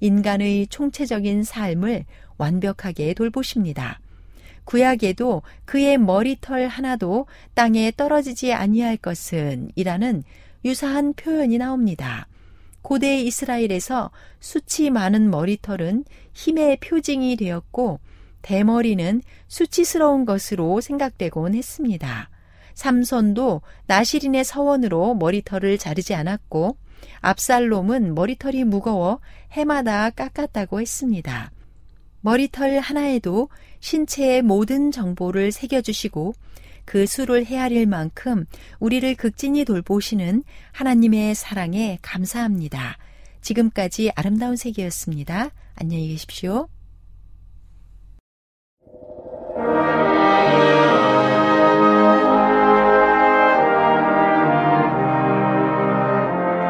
인간의 총체적인 삶을 완벽하게 돌보십니다. 구약에도 그의 머리털 하나도 땅에 떨어지지 아니할 것은 이라는 유사한 표현이 나옵니다. 고대 이스라엘에서 수치 많은 머리털은 힘의 표징이 되었고 대머리는 수치스러운 것으로 생각되곤 했습니다. 삼손도 나실인의 서원으로 머리털을 자르지 않았고 압살롬은 머리털이 무거워 해마다 깎았다고 했습니다. 머리털 하나에도 신체의 모든 정보를 새겨주시고 그 수를 헤아릴 만큼 우리를 극진히 돌보시는 하나님의 사랑에 감사합니다. 지금까지 아름다운 세계였습니다. 안녕히 계십시오.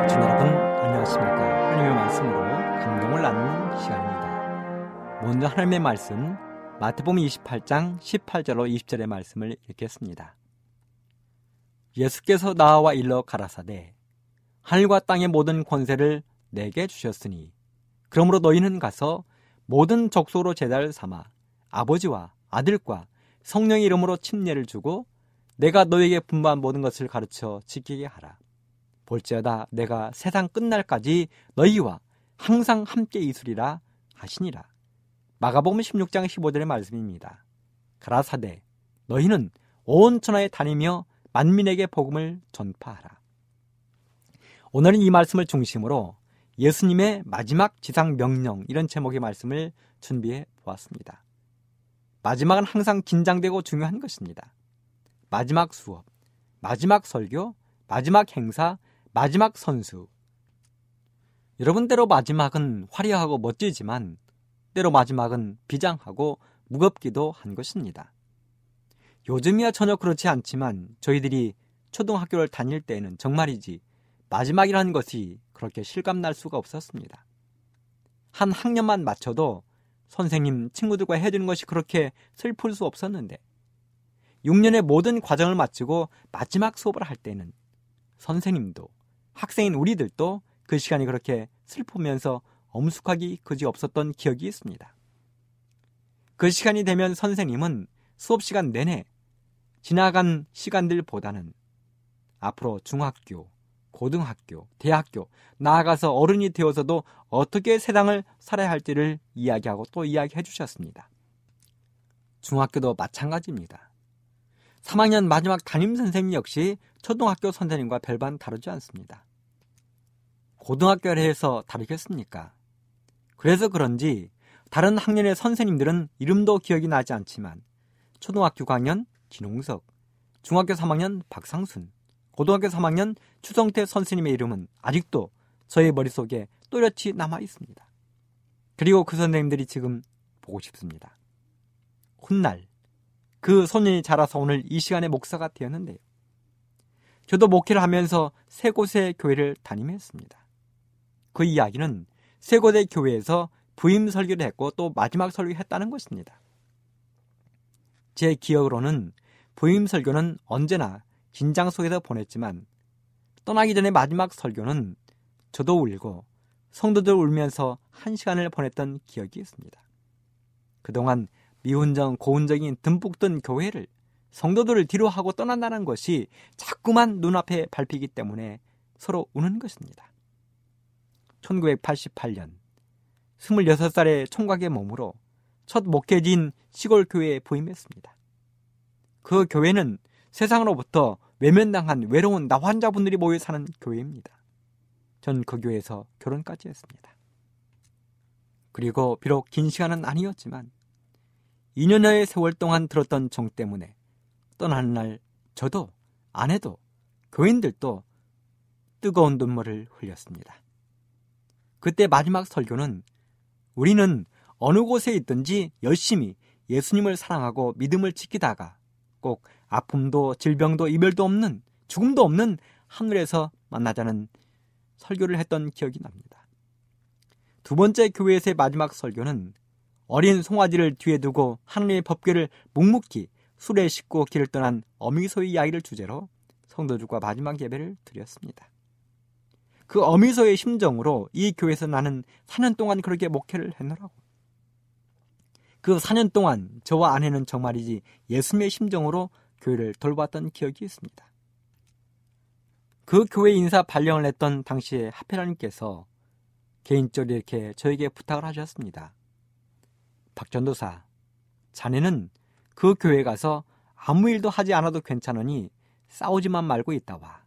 시청자 여러분 안녕하십니까. 하나님의 말씀으로 감동을 나누는 시간입니다. 먼저 하나님의 말씀 마태복음 28장 18절로 20절의 말씀을 읽겠습니다. 예수께서 나와 일러 가라사대 하늘과 땅의 모든 권세를 내게 주셨으니 그러므로 너희는 가서 모든 족속으로 제자를 삼아 아버지와 아들과 성령의 이름으로 침례를 주고 내가 너희에게 분부한 모든 것을 가르쳐 지키게 하라. 볼지어다 내가 세상 끝날까지 너희와 항상 함께 있으리라 하시니라. 마가복음 16장 15절의 말씀입니다. 가라사대 너희는 온 천하에 다니며 만민에게 복음을 전파하라. 오늘은 이 말씀을 중심으로 예수님의 마지막 지상 명령 이런 제목의 말씀을 준비해 보았습니다. 마지막은 항상 긴장되고 중요한 것입니다. 마지막 수업, 마지막 설교, 마지막 행사, 마지막 선수. 여러분대로 마지막은 화려하고 멋지지만 때로 마지막은 비장하고 무겁기도 한 것입니다. 요즘이야 전혀 그렇지 않지만 저희들이 초등학교를 다닐 때에는 정말이지 마지막이라는 것이 그렇게 실감날 수가 없었습니다. 한 학년만 마쳐도 선생님, 친구들과 해주는 것이 그렇게 슬플 수 없었는데 6년의 모든 과정을 마치고 마지막 수업을 할 때는 선생님도 학생인 우리들도 그 시간이 그렇게 슬프면서 엄숙하기 그지없었던 기억이 있습니다. 그 시간이 되면 선생님은 수업시간 내내 지나간 시간들보다는 앞으로 중학교, 고등학교, 대학교 나아가서 어른이 되어서도 어떻게 세상을 살아야 할지를 이야기하고 또 이야기해 주셨습니다. 중학교도 마찬가지입니다. 3학년 마지막 담임선생님 역시 초등학교 선생님과 별반 다르지 않습니다. 고등학교를 해서 다르겠습니까? 그래서 그런지 다른 학년의 선생님들은 이름도 기억이 나지 않지만 초등학교 9학년 진홍석, 중학교 3학년 박상순, 고등학교 3학년 추성태 선생님의 이름은 아직도 저의 머릿속에 또렷이 남아 있습니다. 그리고 그 선생님들이 지금 보고 싶습니다. 훗날 그 소년이 자라서 오늘 이 시간의 목사가 되었는데요. 저도 목회를 하면서 세 곳의 교회를 다니며 했습니다. 그 이야기는 세 곳의 교회에서 부임 설교를 했고 또 마지막 설교를 했다는 것입니다. 제 기억으로는 부임 설교는 언제나 긴장 속에서 보냈지만 떠나기 전에 마지막 설교는 저도 울고 성도들 울면서 한 시간을 보냈던 기억이 있습니다. 그동안 미운정, 고운정이 듬뿍 든 교회를 성도들을 뒤로 하고 떠난다는 것이 자꾸만 눈앞에 밟히기 때문에 서로 우는 것입니다. 1988년 26살의 총각의 몸으로 첫 목회지인 시골교회에 부임했습니다. 그 교회는 세상으로부터 외면당한 외로운 나환자분들이 모여 사는 교회입니다. 전 그 교회에서 결혼까지 했습니다. 그리고 비록 긴 시간은 아니었지만 2년여의 세월 동안 들었던 정 때문에 떠나는 날 저도 아내도 교인들도 뜨거운 눈물을 흘렸습니다. 그때 마지막 설교는 우리는 어느 곳에 있든지 열심히 예수님을 사랑하고 믿음을 지키다가 꼭 아픔도 질병도 이별도 없는 죽음도 없는 하늘에서 만나자는 설교를 했던 기억이 납니다. 두 번째 교회에서의 마지막 설교는 어린 송아지를 뒤에 두고 하나님의 법궤를 묵묵히 술에 싣고 길을 떠난 어미소의 이야기를 주제로 성도들과 마지막 예배를 드렸습니다. 그 어미소의 심정으로 이 교회에서 나는 4년 동안 그렇게 목회를 했노라고. 그 4년 동안 저와 아내는 정말이지 예수님의 심정으로 교회를 돌봤던 기억이 있습니다. 그 교회 인사 발령을 했던 당시에 하페라님께서 개인적으로 이렇게 저에게 부탁을 하셨습니다. 박 전도사, 자네는 그 교회에 가서 아무 일도 하지 않아도 괜찮으니 싸우지만 말고 있다 와.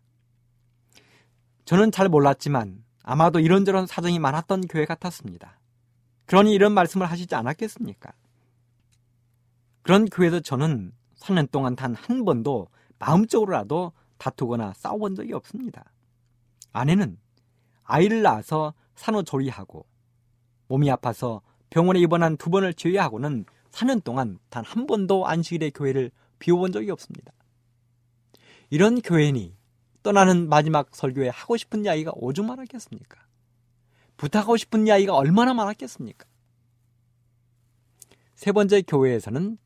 저는 잘 몰랐지만 아마도 이런저런 사정이 많았던 교회 같았습니다. 그러니 이런 말씀을 하시지 않았겠습니까? 그런 교회에서 저는 4년 동안 단 한 번도 마음적으로라도 다투거나 싸워본 적이 없습니다. 아내는 아이를 낳아서 산후조리하고 몸이 아파서 병원에 입원한 두 번을 제외하고는 4년 동안 단 한 번도 안식일에 교회를 비워본 적이 없습니다. 이런 교회니 떠나는 마지막 설교에 하고 싶은 이야기가 오죽 많았겠습니까? 부탁하고 싶은 이야기가 얼마나 많았겠습니까? 세 번째 교회에서는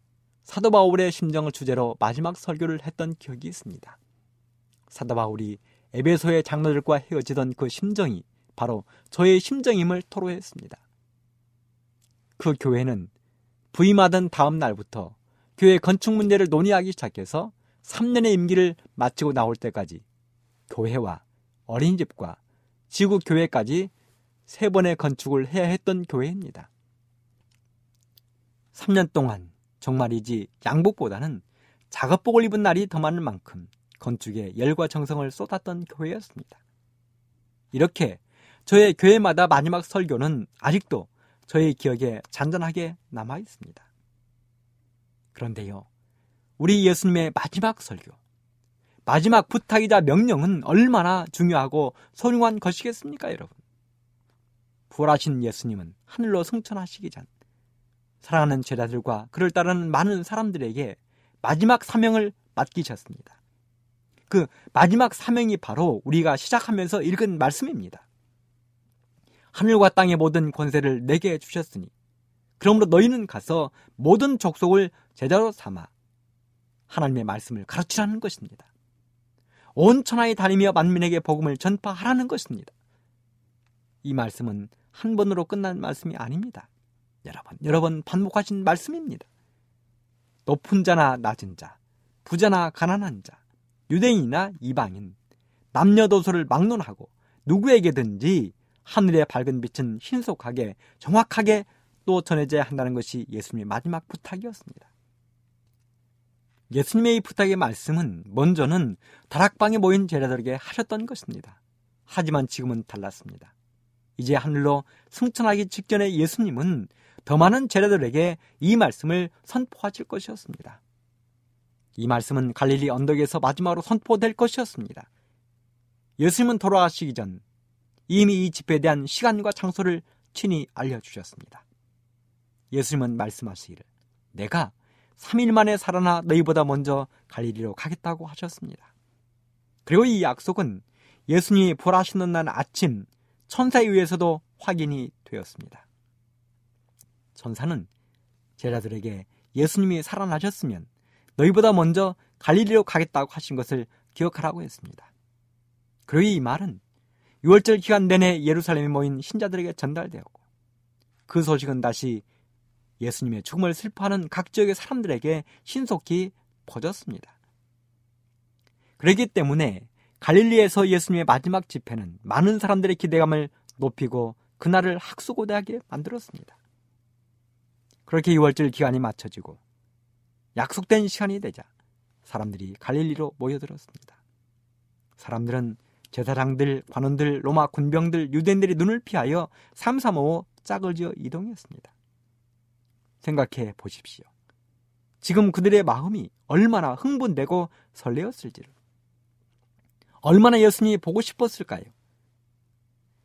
사도 바울의 심정을 주제로 마지막 설교를 했던 기억이 있습니다. 사도 바울이 에베소의 장로들과 헤어지던 그 심정이 바로 저의 심정임을 토로했습니다. 그 교회는 부임하던 다음 날부터 교회 건축 문제를 논의하기 시작해서 3년의 임기를 마치고 나올 때까지 교회와 어린이집과 지구교회까지 세 번의 건축을 해야 했던 교회입니다. 3년 동안 정말이지 양복보다는 작업복을 입은 날이 더 많은 만큼 건축에 열과 정성을 쏟았던 교회였습니다. 이렇게 저의 교회마다 마지막 설교는 아직도 저의 기억에 잔잔하게 남아있습니다. 그런데요, 우리 예수님의 마지막 설교, 마지막 부탁이자 명령은 얼마나 중요하고 소중한 것이겠습니까, 여러분? 부활하신 예수님은 하늘로 승천하시기 전 사랑하는 제자들과 그를 따르는 많은 사람들에게 마지막 사명을 맡기셨습니다. 그 마지막 사명이 바로 우리가 시작하면서 읽은 말씀입니다. 하늘과 땅의 모든 권세를 내게 주셨으니 그러므로 너희는 가서 모든 족속을 제자로 삼아 하나님의 말씀을 가르치라는 것입니다. 온 천하에 다니며 만민에게 복음을 전파하라는 것입니다. 이 말씀은 한 번으로 끝난 말씀이 아닙니다. 여러 번 반복하신 말씀입니다. 높은 자나 낮은 자, 부자나 가난한 자, 유대인이나 이방인, 남녀노소를 막론하고 누구에게든지 하늘의 밝은 빛은 신속하게 정확하게 또 전해져야 한다는 것이 예수님의 마지막 부탁이었습니다. 예수님의 이 부탁의 말씀은 먼저는 다락방에 모인 제자들에게 하셨던 것입니다. 하지만 지금은 달랐습니다. 이제 하늘로 승천하기 직전에 예수님은 더 많은 제자들에게 이 말씀을 선포하실 것이었습니다. 이 말씀은 갈릴리 언덕에서 마지막으로 선포될 것이었습니다. 예수님은 돌아가시기 전 이미 이 집회에 대한 시간과 장소를 친히 알려주셨습니다. 예수님은 말씀하시기를 내가 3일 만에 살아나 너희보다 먼저 갈릴리로 가겠다고 하셨습니다. 그리고 이 약속은 예수님이 부활하시는 날 아침 천사에 의해서도 확인이 되었습니다. 천사는 제자들에게 예수님이 살아나셨으면 너희보다 먼저 갈릴리로 가겠다고 하신 것을 기억하라고 했습니다. 그리고 이 말은 유월절 기간 내내 예루살렘에 모인 신자들에게 전달되었고, 그 소식은 다시 예수님의 죽음을 슬퍼하는 각 지역의 사람들에게 신속히 퍼졌습니다. 그렇기 때문에 갈릴리에서 예수님의 마지막 집회는 많은 사람들의 기대감을 높이고 그날을 학수고대하게 만들었습니다. 그렇게 유월절 기간이 마쳐지고 약속된 시간이 되자 사람들이 갈릴리로 모여들었습니다. 사람들은 제사장들, 관원들, 로마 군병들, 유대인들이 눈을 피하여 335 짝을 지어 이동했습니다. 생각해 보십시오. 지금 그들의 마음이 얼마나 흥분되고 설레었을지를, 얼마나 예수님이 보고 싶었을까요?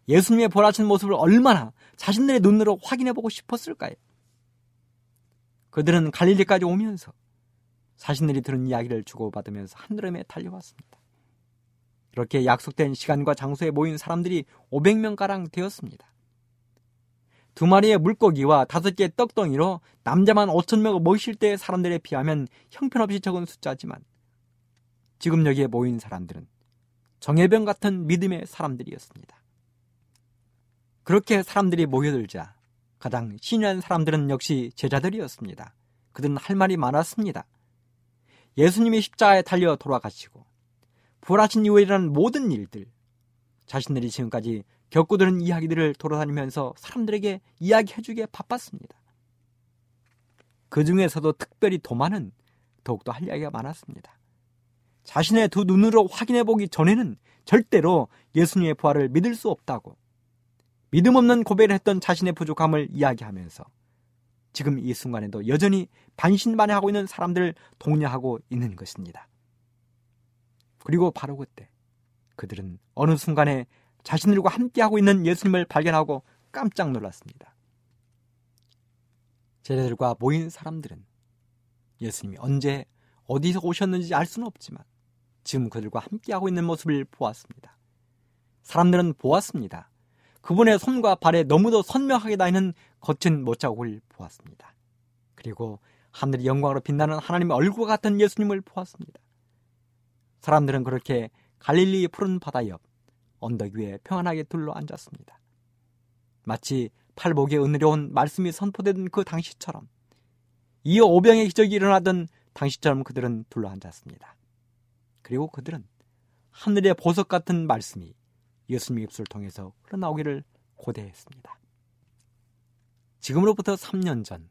예수님의 부활하신 모습을 얼마나 자신들의 눈으로 확인해 보고 싶었을까요? 그들은 갈릴리까지 오면서 자신들이 들은 이야기를 주고받으면서 한드름에 달려왔습니다. 이렇게 약속된 시간과 장소에 모인 사람들이 500명가량 되었습니다. 2마리의 물고기와 5개의 떡덩이로 남자만 5,000명을 모실 때의 사람들에 비하면 형편없이 적은 숫자지만, 지금 여기에 모인 사람들은 정예병 같은 믿음의 사람들이었습니다. 그렇게 사람들이 모여들자 가장 신뢰한 사람들은 역시 제자들이었습니다. 그들은 할 말이 많았습니다. 예수님이 십자가에 달려 돌아가시고 부활하신 이후에 일어난 모든 일들, 자신들이 지금까지 겪고 들은 이야기들을 돌아다니면서 사람들에게 이야기해주기에 바빴습니다. 그 중에서도 특별히 도마는 더욱더 할 이야기가 많았습니다. 자신의 두 눈으로 확인해보기 전에는 절대로 예수님의 부활을 믿을 수 없다고 믿음 없는 고백을 했던 자신의 부족함을 이야기하면서 지금 이 순간에도 여전히 반신반의하고 있는 사람들을 독려하고 있는 것입니다. 그리고 바로 그때 그들은 어느 순간에 자신들과 함께하고 있는 예수님을 발견하고 깜짝 놀랐습니다. 제자들과 모인 사람들은 예수님이 언제 어디서 오셨는지 알 수는 없지만 지금 그들과 함께하고 있는 모습을 보았습니다. 사람들은 보았습니다. 그분의 손과 발에 너무도 선명하게 닿는 거친 못자국을 보았습니다. 그리고 하늘이 영광으로 빛나는 하나님의 얼굴과 같은 예수님을 보았습니다. 사람들은 그렇게 갈릴리 푸른 바다 옆 언덕 위에 평안하게 둘러앉았습니다. 마치 팔복에 은혜로운 말씀이 선포되던 그 당시처럼, 이어 오병의 기적이 일어나던 당시처럼 그들은 둘러앉았습니다. 그리고 그들은 하늘의 보석 같은 말씀이 예수님의 입술을 통해서 흘러나오기를 고대했습니다. 지금으로부터 3년 전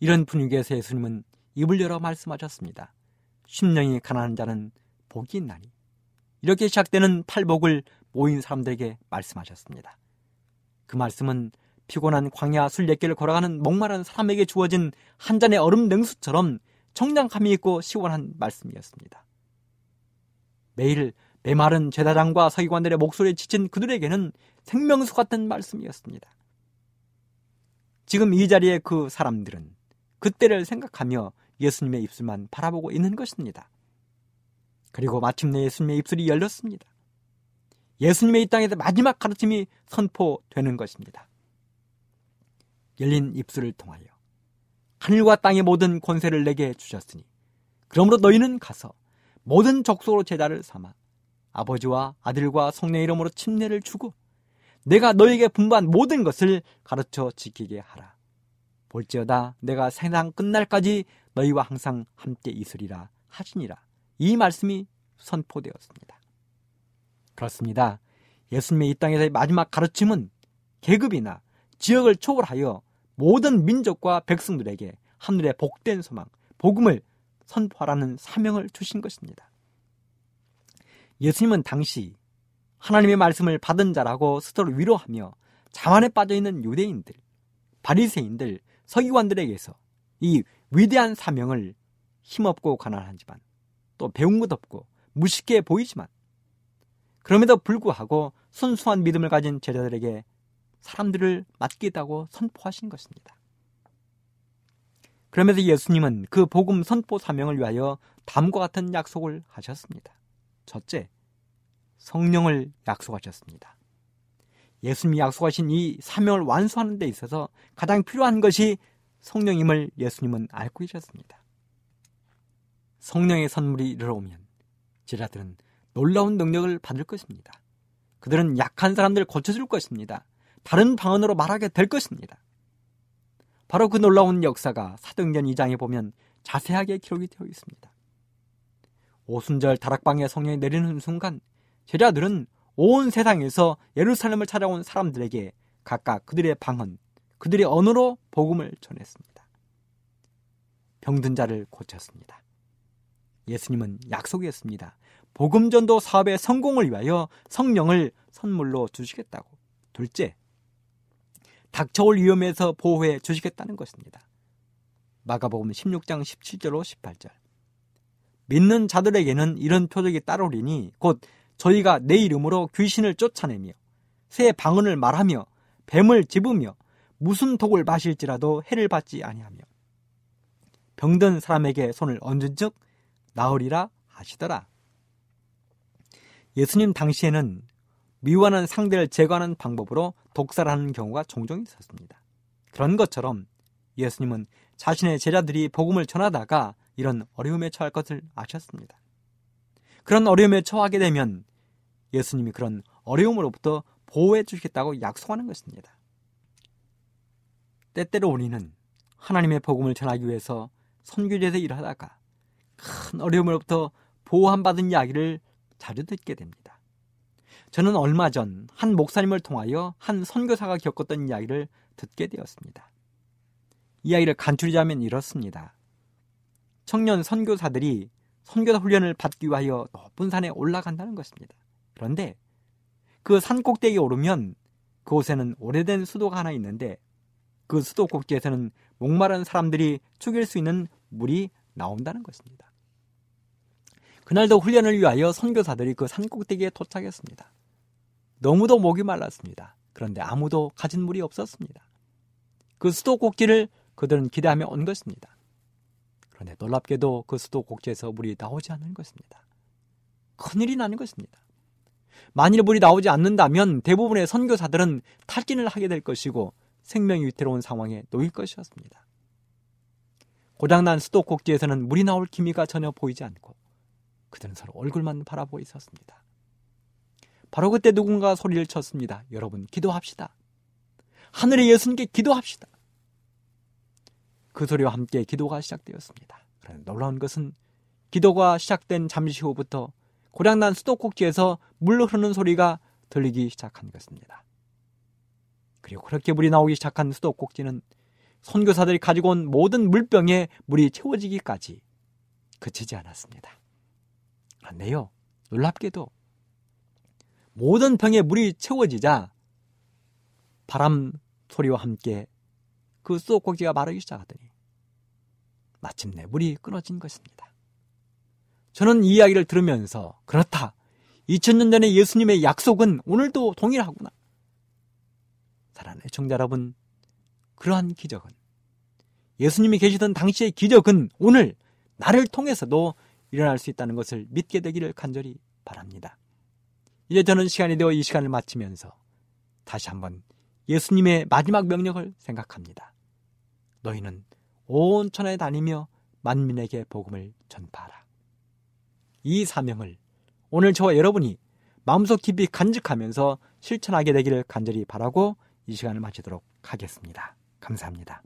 이런 분위기에서 예수님은 입을 열어 말씀하셨습니다. 심령이 가난한 자는 복이 있나니. 이렇게 시작되는 팔복을 모인 사람들에게 말씀하셨습니다. 그 말씀은 피곤한 광야 술래길을 걸어가는 목마른 사람에게 주어진 한 잔의 얼음 냉수처럼 청량감이 있고 시원한 말씀이었습니다. 매일 메마른 제사장과 서기관들의 목소리에 지친 그들에게는 생명수 같은 말씀이었습니다. 지금 이 자리에 그 사람들은 그때를 생각하며 예수님의 입술만 바라보고 있는 것입니다. 그리고 마침내 예수님의 입술이 열렸습니다. 예수님의 이 땅에서 마지막 가르침이 선포되는 것입니다. 열린 입술을 통하여 하늘과 땅의 모든 권세를 내게 주셨으니 그러므로 너희는 가서 모든 족속으로 제자를 삼아 아버지와 아들과 성령의 이름으로 침례를 주고 내가 너에게 분부한 모든 것을 가르쳐 지키게 하라. 볼지어다 내가 세상 끝날까지 너희와 항상 함께 있으리라 하시니라. 이 말씀이 선포되었습니다. 그렇습니다. 예수님의 이 땅에서의 마지막 가르침은 계급이나 지역을 초월하여 모든 민족과 백성들에게 하늘의 복된 소망, 복음을 선포하라는 사명을 주신 것입니다. 예수님은 당시 하나님의 말씀을 받은 자라고 스스로 위로하며 자만에 빠져있는 유대인들, 바리새인들, 서기관들에게서 이 위대한 사명을 힘없고 가난하지만 또 배운 것 없고 무식해 보이지만 그럼에도 불구하고 순수한 믿음을 가진 제자들에게 사람들을 맡기다고 선포하신 것입니다. 그러면서 예수님은 그 복음 선포 사명을 위하여 다음과 같은 약속을 하셨습니다. 첫째, 성령을 약속하셨습니다. 예수님이 약속하신 이 사명을 완수하는 데 있어서 가장 필요한 것이 성령임을 예수님은 알고 계셨습니다. 성령의 선물이 이르러오면 제자들은 놀라운 능력을 받을 것입니다. 그들은 약한 사람들을 고쳐줄 것입니다. 다른 방언으로 말하게 될 것입니다. 바로 그 놀라운 역사가 사도행전 2장에 보면 자세하게 기록이 되어 있습니다. 오순절 다락방에 성령이 내리는 순간 제자들은 온 세상에서 예루살렘을 찾아온 사람들에게 각각 그들의 방언, 그들의 언어로 복음을 전했습니다. 병든 자를 고쳤습니다. 예수님은 약속했습니다. 복음 전도 사업의 성공을 위하여 성령을 선물로 주시겠다고. 둘째, 닥쳐올 위험에서 보호해 주시겠다는 것입니다. 마가복음 16장 17절로 18절. 믿는 자들에게는 이런 표적이 따르리니 곧 저희가 내 이름으로 귀신을 쫓아내며 새 방언을 말하며 뱀을 집으며 무슨 독을 마실지라도 해를 받지 아니하며 병든 사람에게 손을 얹은 즉 나으리라 하시더라. 예수님 당시에는 미워하는 상대를 제거하는 방법으로 독살하는 경우가 종종 있었습니다. 그런 것처럼 예수님은 자신의 제자들이 복음을 전하다가 이런 어려움에 처할 것을 아셨습니다. 그런 어려움에 처하게 되면 예수님이 그런 어려움으로부터 보호해 주시겠다고 약속하는 것입니다. 때때로 우리는 하나님의 복음을 전하기 위해서 선교지에서 일하다가 큰 어려움으로부터 보호함받은 이야기를 자주 듣게 됩니다. 저는 얼마 전 한 목사님을 통하여 한 선교사가 겪었던 이야기를 듣게 되었습니다. 이야기를 간추리자면 이렇습니다. 청년 선교사들이 선교사 훈련을 받기 위하여 높은 산에 올라간다는 것입니다. 그런데 그 산 꼭대기에 오르면 그곳에는 오래된 수도가 하나 있는데 그 수도 꼭지에서는 목마른 사람들이 죽일 수 있는 물이 나온다는 것입니다. 그날도 훈련을 위하여 선교사들이 그 산 꼭대기에 도착했습니다. 너무도 목이 말랐습니다. 그런데 아무도 가진 물이 없었습니다. 그 수도 꼭지를 그들은 기대하며 온 것입니다. 그런데 놀랍게도 그 수도 꼭지에서 물이 나오지 않는 것입니다. 큰일이 나는 것입니다. 만일 물이 나오지 않는다면 대부분의 선교사들은 탈진을 하게 될 것이고 생명이 위태로운 상황에 놓일 것이었습니다. 고장난 수도 꼭지에서는 물이 나올 기미가 전혀 보이지 않고 그들은 서로 얼굴만 바라보고 있었습니다. 바로 그때 누군가 소리를 쳤습니다. 여러분, 기도합시다. 하늘의 예수님께 기도합시다. 그 소리와 함께 기도가 시작되었습니다. 그런데 놀라운 것은 기도가 시작된 잠시 후부터 고장난 수도 꼭지에서 물 흐르는 소리가 들리기 시작한 것입니다. 그리고 그렇게 물이 나오기 시작한 수도 꼭지는 선교사들이 가지고 온 모든 물병에 물이 채워지기까지 그치지 않았습니다. 그런데요, 놀랍게도 모든 병에 물이 채워지자 바람 소리와 함께 그 수도 꼭지가 마르기 시작하더니 마침내 물이 끊어진 것입니다. 저는 이 이야기를 들으면서 그렇다, 2000년 전에 예수님의 약속은 오늘도 동일하구나. 사랑하는 애청자 여러분, 그러한 기적은, 예수님이 계시던 당시의 기적은 오늘 나를 통해서도 일어날 수 있다는 것을 믿게 되기를 간절히 바랍니다. 이제 저는 시간이 되어 이 시간을 마치면서 다시 한번 예수님의 마지막 명령을 생각합니다. 너희는 온 천하에 다니며 만민에게 복음을 전파하라. 이 사명을 오늘 저와 여러분이 마음속 깊이 간직하면서 실천하게 되기를 간절히 바라고 이 시간을 마치도록 하겠습니다. 감사합니다.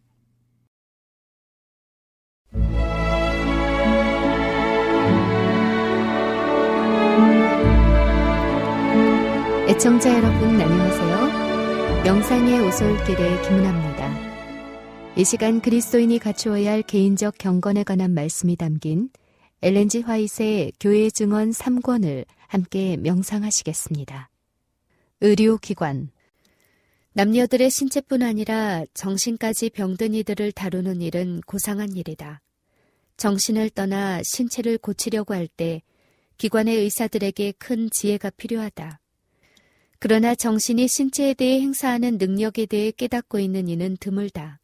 애청자 여러분, 안녕하세요. 명상의 오솔길의 김은아입니다. 이 시간 그리스도인이 갖추어야 할 개인적 경건에 관한 말씀이 담긴 엘렌지 화이트의 교회 증언 3권을 함께 명상하시겠습니다. 의료기관. 남녀들의 신체뿐 아니라 정신까지 병든 이들을 다루는 일은 고상한 일이다. 정신을 떠나 신체를 고치려고 할 때 기관의 의사들에게 큰 지혜가 필요하다. 그러나 정신이 신체에 대해 행사하는 능력에 대해 깨닫고 있는 이는 드물다.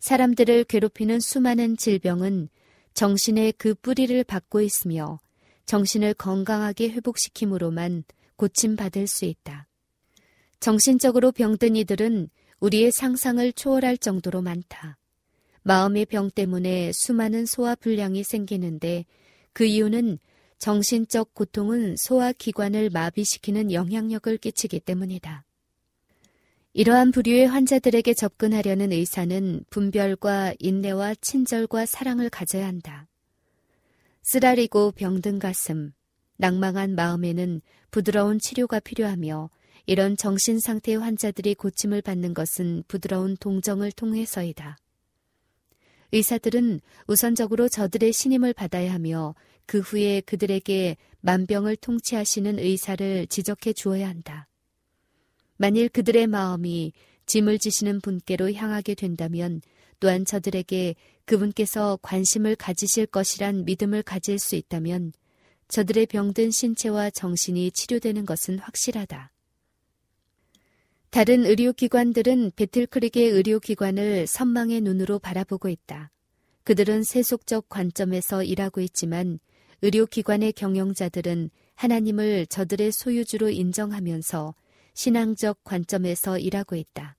사람들을 괴롭히는 수많은 질병은 정신의 그 뿌리를 받고 있으며 정신을 건강하게 회복시킴으로만 고침받을 수 있다. 정신적으로 병든 이들은 우리의 상상을 초월할 정도로 많다. 마음의 병 때문에 수많은 소화 불량이 생기는데 그 이유는 정신적 고통은 소화 기관을 마비시키는 영향력을 끼치기 때문이다. 이러한 부류의 환자들에게 접근하려는 의사는 분별과 인내와 친절과 사랑을 가져야 한다. 쓰라리고 병든 가슴, 낭망한 마음에는 부드러운 치료가 필요하며 이런 정신 상태의 환자들이 고침을 받는 것은 부드러운 동정을 통해서이다. 의사들은 우선적으로 저들의 신임을 받아야 하며 그 후에 그들에게 만병을 통치하시는 의사를 지적해 주어야 한다. 만일 그들의 마음이 짐을 지시는 분께로 향하게 된다면 또한 저들에게 그분께서 관심을 가지실 것이란 믿음을 가질 수 있다면 저들의 병든 신체와 정신이 치료되는 것은 확실하다. 다른 의료기관들은 배틀크릭의 의료기관을 선망의 눈으로 바라보고 있다. 그들은 세속적 관점에서 일하고 있지만 의료기관의 경영자들은 하나님을 저들의 소유주로 인정하면서 신앙적 관점에서 일하고 있다.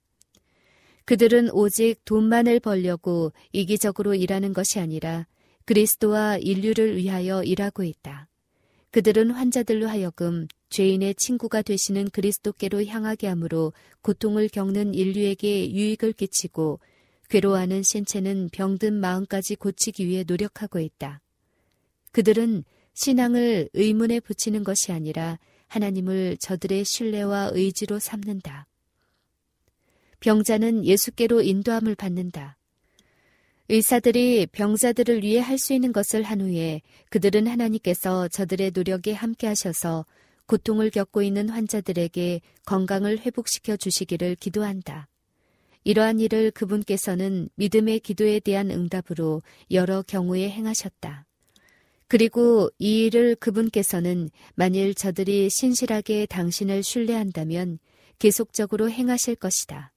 그들은 오직 돈만을 벌려고 이기적으로 일하는 것이 아니라 그리스도와 인류를 위하여 일하고 있다. 그들은 환자들로 하여금 죄인의 친구가 되시는 그리스도께로 향하게 함으로 고통을 겪는 인류에게 유익을 끼치고 괴로워하는 신체는 병든 마음까지 고치기 위해 노력하고 있다. 그들은 신앙을 의문에 붙이는 것이 아니라 하나님을 저들의 신뢰와 의지로 삼는다. 병자는 예수께로 인도함을 받는다. 의사들이 병자들을 위해 할 수 있는 것을 한 후에 그들은 하나님께서 저들의 노력에 함께하셔서 고통을 겪고 있는 환자들에게 건강을 회복시켜 주시기를 기도한다. 이러한 일을 그분께서는 믿음의 기도에 대한 응답으로 여러 경우에 행하셨다. 그리고 이 일을 그분께서는 만일 저들이 신실하게 당신을 신뢰한다면 계속적으로 행하실 것이다.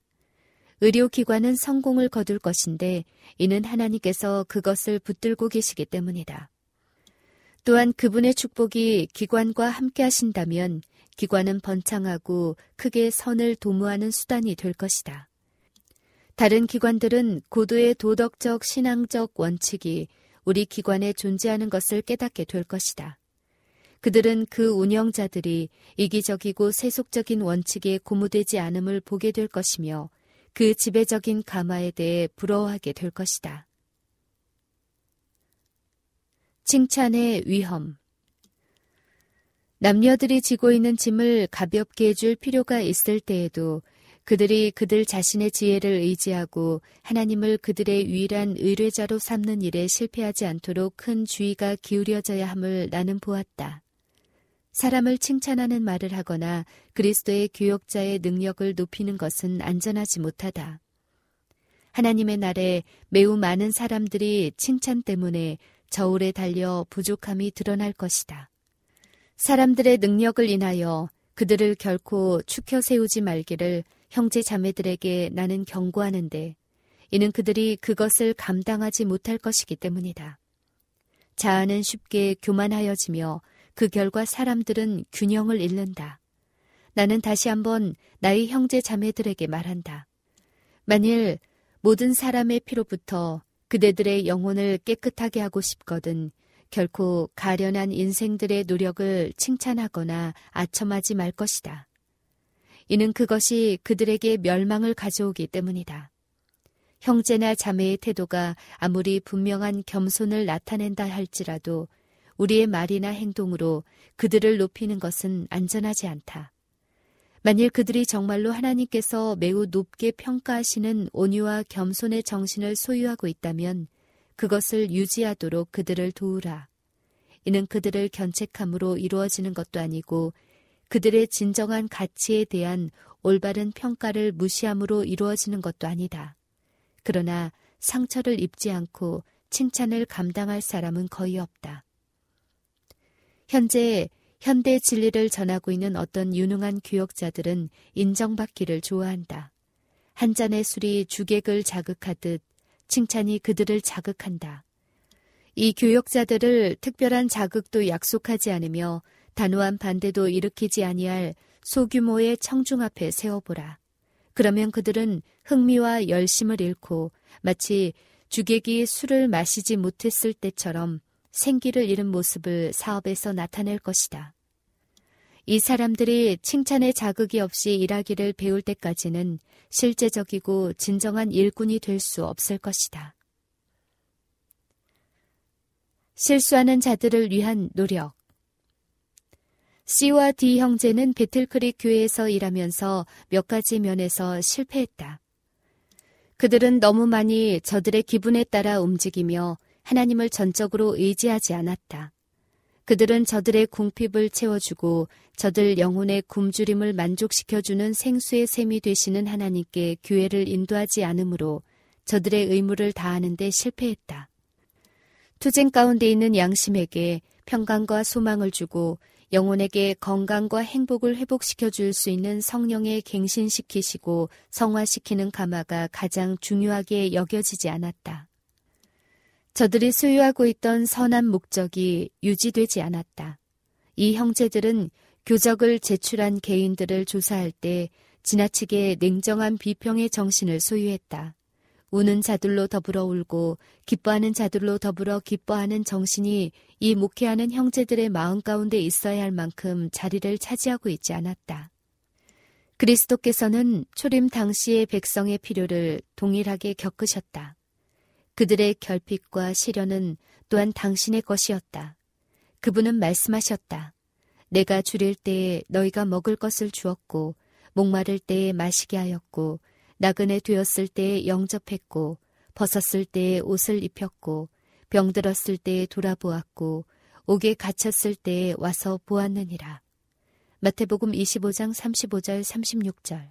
의료기관은 성공을 거둘 것인데 이는 하나님께서 그것을 붙들고 계시기 때문이다. 또한 그분의 축복이 기관과 함께 하신다면 기관은 번창하고 크게 선을 도모하는 수단이 될 것이다. 다른 기관들은 고도의 도덕적 신앙적 원칙이 우리 기관에 존재하는 것을 깨닫게 될 것이다. 그들은 그 운영자들이 이기적이고 세속적인 원칙에 고무되지 않음을 보게 될 것이며 그 지배적인 가마에 대해 부러워하게 될 것이다. 칭찬의 위험. 남녀들이 지고 있는 짐을 가볍게 해줄 필요가 있을 때에도 그들이 그들 자신의 지혜를 의지하고 하나님을 그들의 유일한 의뢰자로 삼는 일에 실패하지 않도록 큰 주의가 기울여져야 함을 나는 보았다. 사람을 칭찬하는 말을 하거나 그리스도의 교역자의 능력을 높이는 것은 안전하지 못하다. 하나님의 날에 매우 많은 사람들이 칭찬 때문에 저울에 달려 부족함이 드러날 것이다. 사람들의 능력을 인하여 그들을 결코 축혀 세우지 말기를 형제 자매들에게 나는 경고하는데 이는 그들이 그것을 감당하지 못할 것이기 때문이다. 자아는 쉽게 교만하여지며 그 결과 사람들은 균형을 잃는다. 나는 다시 한번 나의 형제 자매들에게 말한다. 만일 모든 사람의 피로부터 그대들의 영혼을 깨끗하게 하고 싶거든 결코 가련한 인생들의 노력을 칭찬하거나 아첨하지 말 것이다. 이는 그것이 그들에게 멸망을 가져오기 때문이다. 형제나 자매의 태도가 아무리 분명한 겸손을 나타낸다 할지라도 우리의 말이나 행동으로 그들을 높이는 것은 안전하지 않다. 만일 그들이 정말로 하나님께서 매우 높게 평가하시는 온유와 겸손의 정신을 소유하고 있다면 그것을 유지하도록 그들을 도우라. 이는 그들을 견책함으로 이루어지는 것도 아니고 그들의 진정한 가치에 대한 올바른 평가를 무시함으로 이루어지는 것도 아니다. 그러나 상처를 입지 않고 칭찬을 감당할 사람은 거의 없다. 현재 현대 진리를 전하고 있는 어떤 유능한 교역자들은 인정받기를 좋아한다. 한 잔의 술이 주객을 자극하듯 칭찬이 그들을 자극한다. 이 교역자들을 특별한 자극도 약속하지 않으며 단호한 반대도 일으키지 아니할 소규모의 청중 앞에 세워보라. 그러면 그들은 흥미와 열심을 잃고 마치 주객이 술을 마시지 못했을 때처럼 생기를 잃은 모습을 사업에서 나타낼 것이다. 이 사람들이 칭찬의 자극이 없이 일하기를 배울 때까지는 실제적이고 진정한 일꾼이 될 수 없을 것이다. 실수하는 자들을 위한 노력. C와 D 형제는 배틀크릭 교회에서 일하면서 몇 가지 면에서 실패했다. 그들은 너무 많이 저들의 기분에 따라 움직이며 하나님을 전적으로 의지하지 않았다. 그들은 저들의 궁핍을 채워주고 저들 영혼의 굶주림을 만족시켜주는 생수의 샘이 되시는 하나님께 교회를 인도하지 않으므로 저들의 의무를 다하는 데 실패했다. 투쟁 가운데 있는 양심에게 평강과 소망을 주고 영혼에게 건강과 행복을 회복시켜 줄 수 있는 성령에 갱신시키시고 성화시키는 감화가 가장 중요하게 여겨지지 않았다. 저들이 소유하고 있던 선한 목적이 유지되지 않았다. 이 형제들은 교적을 제출한 개인들을 조사할 때 지나치게 냉정한 비평의 정신을 소유했다. 우는 자들로 더불어 울고 기뻐하는 자들로 더불어 기뻐하는 정신이 이 목회하는 형제들의 마음 가운데 있어야 할 만큼 자리를 차지하고 있지 않았다. 그리스도께서는 초림 당시의 백성의 필요를 동일하게 겪으셨다. 그들의 결핍과 시련은 또한 당신의 것이었다. 그분은 말씀하셨다. 내가 주릴 때에 너희가 먹을 것을 주었고 목마를 때에 마시게 하였고 나그네 되었을 때에 영접했고 벗었을 때에 옷을 입혔고 병들었을 때에 돌아보았고 옥에 갇혔을 때에 와서 보았느니라. 마태복음 25장 35절 36절.